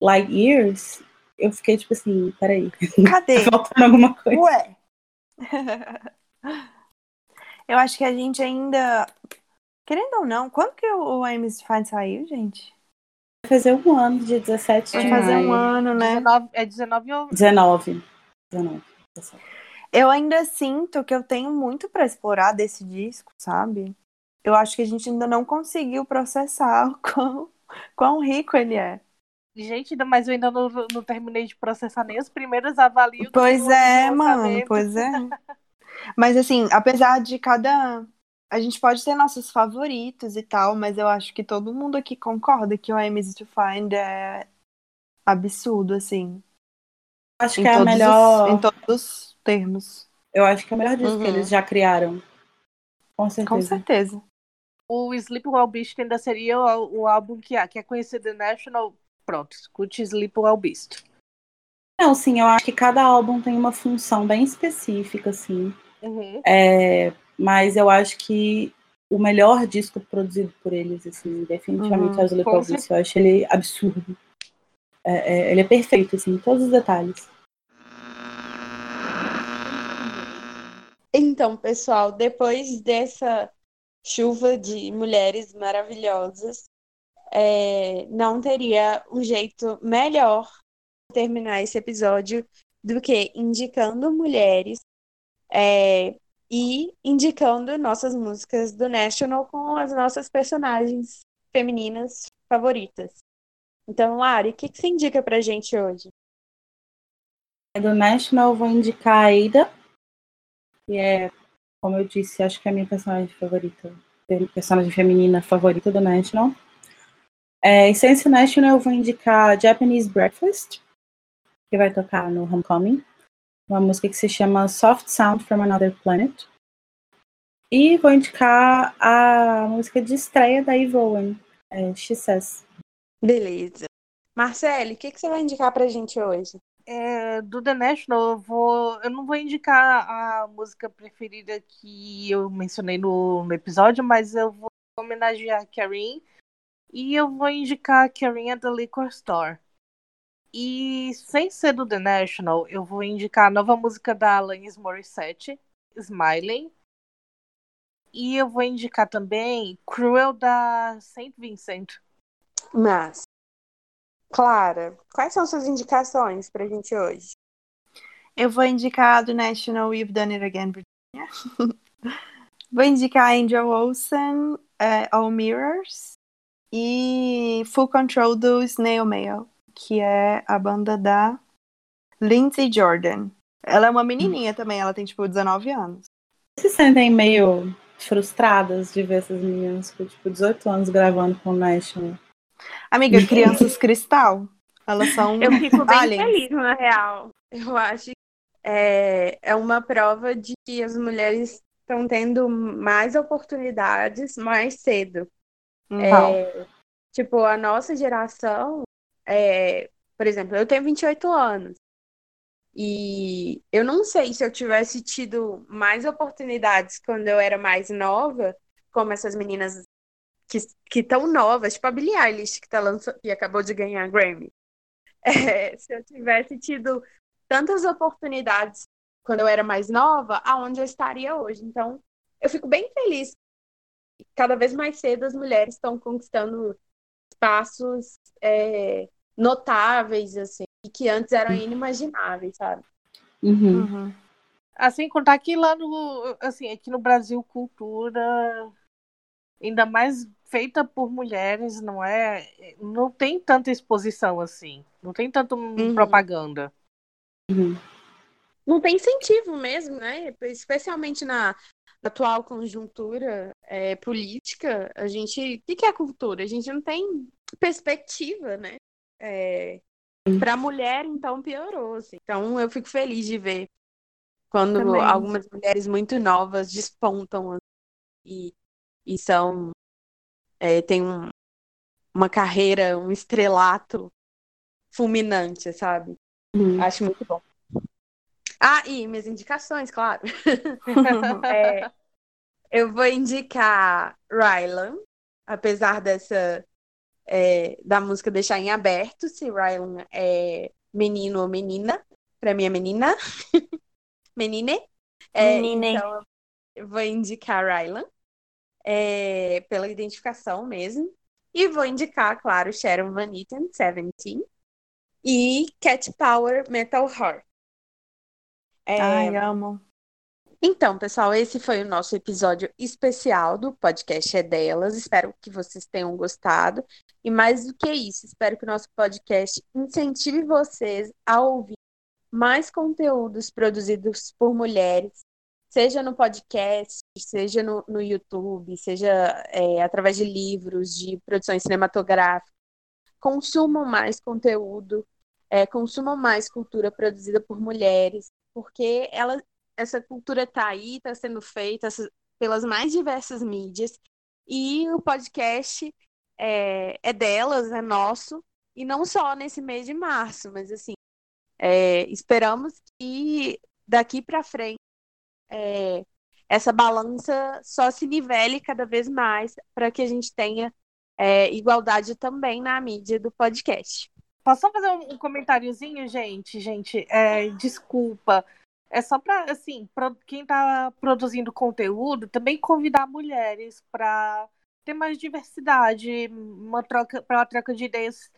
Light Years, eu fiquei tipo assim, peraí, cadê? Tá faltando alguma coisa. Ué! Eu acho que a gente ainda, querendo ou não, quando que o I Am Easy to Find saiu, gente? Vai fazer um ano, dia 17 de maio. Vai fazer um ano, né? 19 ou... 19. Eu ainda sinto que eu tenho muito pra explorar desse disco, sabe? Eu acho que a gente ainda não conseguiu processar o quão rico ele é. Gente, mas eu ainda não terminei de processar nem os primeiros avalios. Pois é, mano, pois é. Mas assim, apesar de cada... A gente pode ter nossos favoritos e tal, mas eu acho que todo mundo aqui concorda que o I Am Easy to Find é absurdo, assim. Acho que é a melhor... Em todos os termos. Eu acho que é o melhor disco que eles já criaram. Com certeza. Com certeza. O Sleep Well Beast ainda seria o álbum que é conhecido The National. Pronto, escute Sleep Well Beast. Não, sim, eu acho que cada álbum tem uma função bem específica, assim. Uhum. Mas eu acho que o melhor disco produzido por eles, assim, definitivamente é o Sleep Well Beast. Eu acho ele absurdo. Ele é perfeito, assim, em todos os detalhes. Então, pessoal, depois dessa chuva de mulheres maravilhosas, não teria um jeito melhor de terminar esse episódio do que indicando mulheres e indicando nossas músicas do National com as nossas personagens femininas favoritas. Então, Ari, o que você indica pra gente hoje? Do National, eu vou indicar a Ada, que é, como eu disse, acho que é a minha personagem favorita, personagem feminina favorita do National. E sem National eu vou indicar Japanese Breakfast, que vai tocar no Homecoming, uma música que se chama Soft Sound from Another Planet. E vou indicar a música de estreia da Ivy Owen, She Says. Beleza. Marcele, o que você vai indicar pra gente hoje? Do The National, eu não vou indicar a música preferida que eu mencionei no episódio, mas eu vou homenagear a Karine e eu vou indicar a Karine at the Liquor Store. E sem ser do The National, eu vou indicar a nova música da Alanis Morissette, Smiling. E eu vou indicar também Cruel da St. Vincent. Mas... Clara, quais são suas indicações pra gente hoje? Eu vou indicar do National You've Done It Again, Virginia. Vou indicar Angel Olsen, All Mirrors e Full Control do Snail Mail, que é a banda da Lindsay Jordan. Ela é uma menininha também, ela tem tipo 19 anos. Vocês se sentem meio frustradas de ver essas meninas com tipo 18 anos gravando com o National? Amiga, crianças cristal, elas são... Eu fico bem feliz, na real. Eu acho que é uma prova de que as mulheres estão tendo mais oportunidades mais cedo. Tipo, a nossa geração Por exemplo, eu tenho 28 anos. E eu não sei se eu tivesse tido mais oportunidades quando eu era mais nova, como essas meninas que tão novas, tipo a Billie Eilish, que, que acabou de ganhar Grammy. Se eu tivesse tido tantas oportunidades quando eu era mais nova, aonde eu estaria hoje. Então, eu fico bem feliz. Cada vez mais cedo as mulheres estão conquistando espaços notáveis, assim, que antes eram inimagináveis, sabe? Uhum. Uhum. Assim, contar que lá no... Assim, aqui no Brasil, cultura ainda mais feita por mulheres, não é? Não tem tanta exposição, assim. Não tem tanta propaganda. Uhum. Não tem incentivo mesmo, né? Especialmente na atual conjuntura política, a gente... O que é cultura? A gente não tem perspectiva, né? Para a mulher, então, piorou. Assim. Então, eu fico feliz de ver quando também algumas mulheres muito novas despontam assim, e são... tem uma carreira, um estrelato fulminante, sabe? Acho muito bom. Ah, e minhas indicações, claro. Eu vou indicar Rylan, apesar dessa... da música deixar em aberto se Rylan é menino ou menina. Pra mim é menina. Menine. Então, eu vou indicar Rylan pela identificação mesmo. E vou indicar, claro, Sharon Van Etten, 17. E Cat Power, Metal Heart. Ai, amo. Então, pessoal, esse foi o nosso episódio especial do podcast É Delas. Espero que vocês tenham gostado. E mais do que isso, espero que o nosso podcast incentive vocês a ouvir mais conteúdos produzidos por mulheres, seja no podcast, seja no YouTube, seja através de livros, de produções cinematográficas. Consumam mais conteúdo, consumam mais cultura produzida por mulheres, porque essa cultura está aí, está sendo feita pelas mais diversas mídias, e o podcast é delas, é nosso, e não só nesse mês de março, mas assim, esperamos que daqui para frente essa balança só se nivele cada vez mais para que a gente tenha igualdade também na mídia do podcast. Posso só fazer um comentáriozinho, gente? Gente, desculpa. É só para, assim, quem está produzindo conteúdo, também convidar mulheres para ter mais diversidade, para uma troca de ideias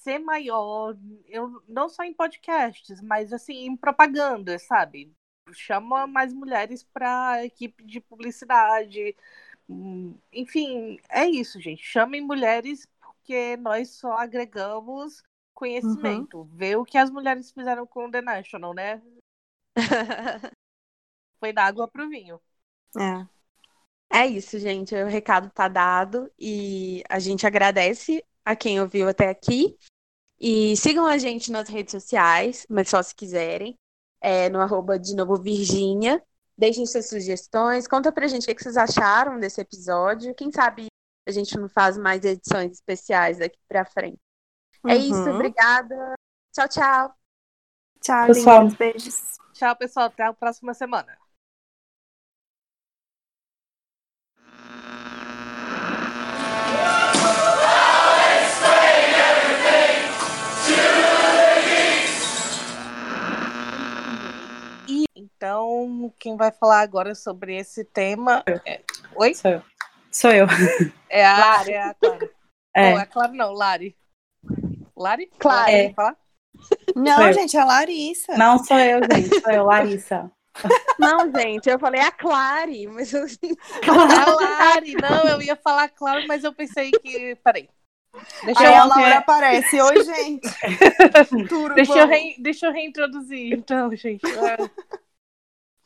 ser maior, não só em podcasts, mas assim, em propaganda, sabe? Chama mais mulheres para a equipe de publicidade. Enfim, é isso, gente. Chamem mulheres porque nós só agregamos conhecimento. Uhum. Vê o que as mulheres fizeram com o The National, né? Foi da água pro vinho. É isso, gente. O recado tá dado e a gente agradece a quem ouviu até aqui. E sigam a gente nas redes sociais, mas só se quiserem, no @deNovoVirginia. Deixem suas sugestões, conta pra gente o que vocês acharam desse episódio. Quem sabe a gente não faz mais edições especiais daqui pra frente. É isso, obrigada. Tchau, tchau. Tchau, pessoal. Lindos, beijos. Tchau, pessoal. Até a próxima semana. E então, quem vai falar agora sobre esse tema? Oi? Sou eu. É a Lari, é a Clara. Não, é Clara não, Lari. Lari? Claro. Não, sou gente, é Larissa. Não sou eu, gente, sou eu, Larissa. Não, gente, eu falei a Clary, mas eu... A Lari, não, eu ia falar Clary, mas eu pensei que... Peraí. A Laura aparece. Oi, gente. Tudo bom? Deixa eu reintroduzir, então, gente.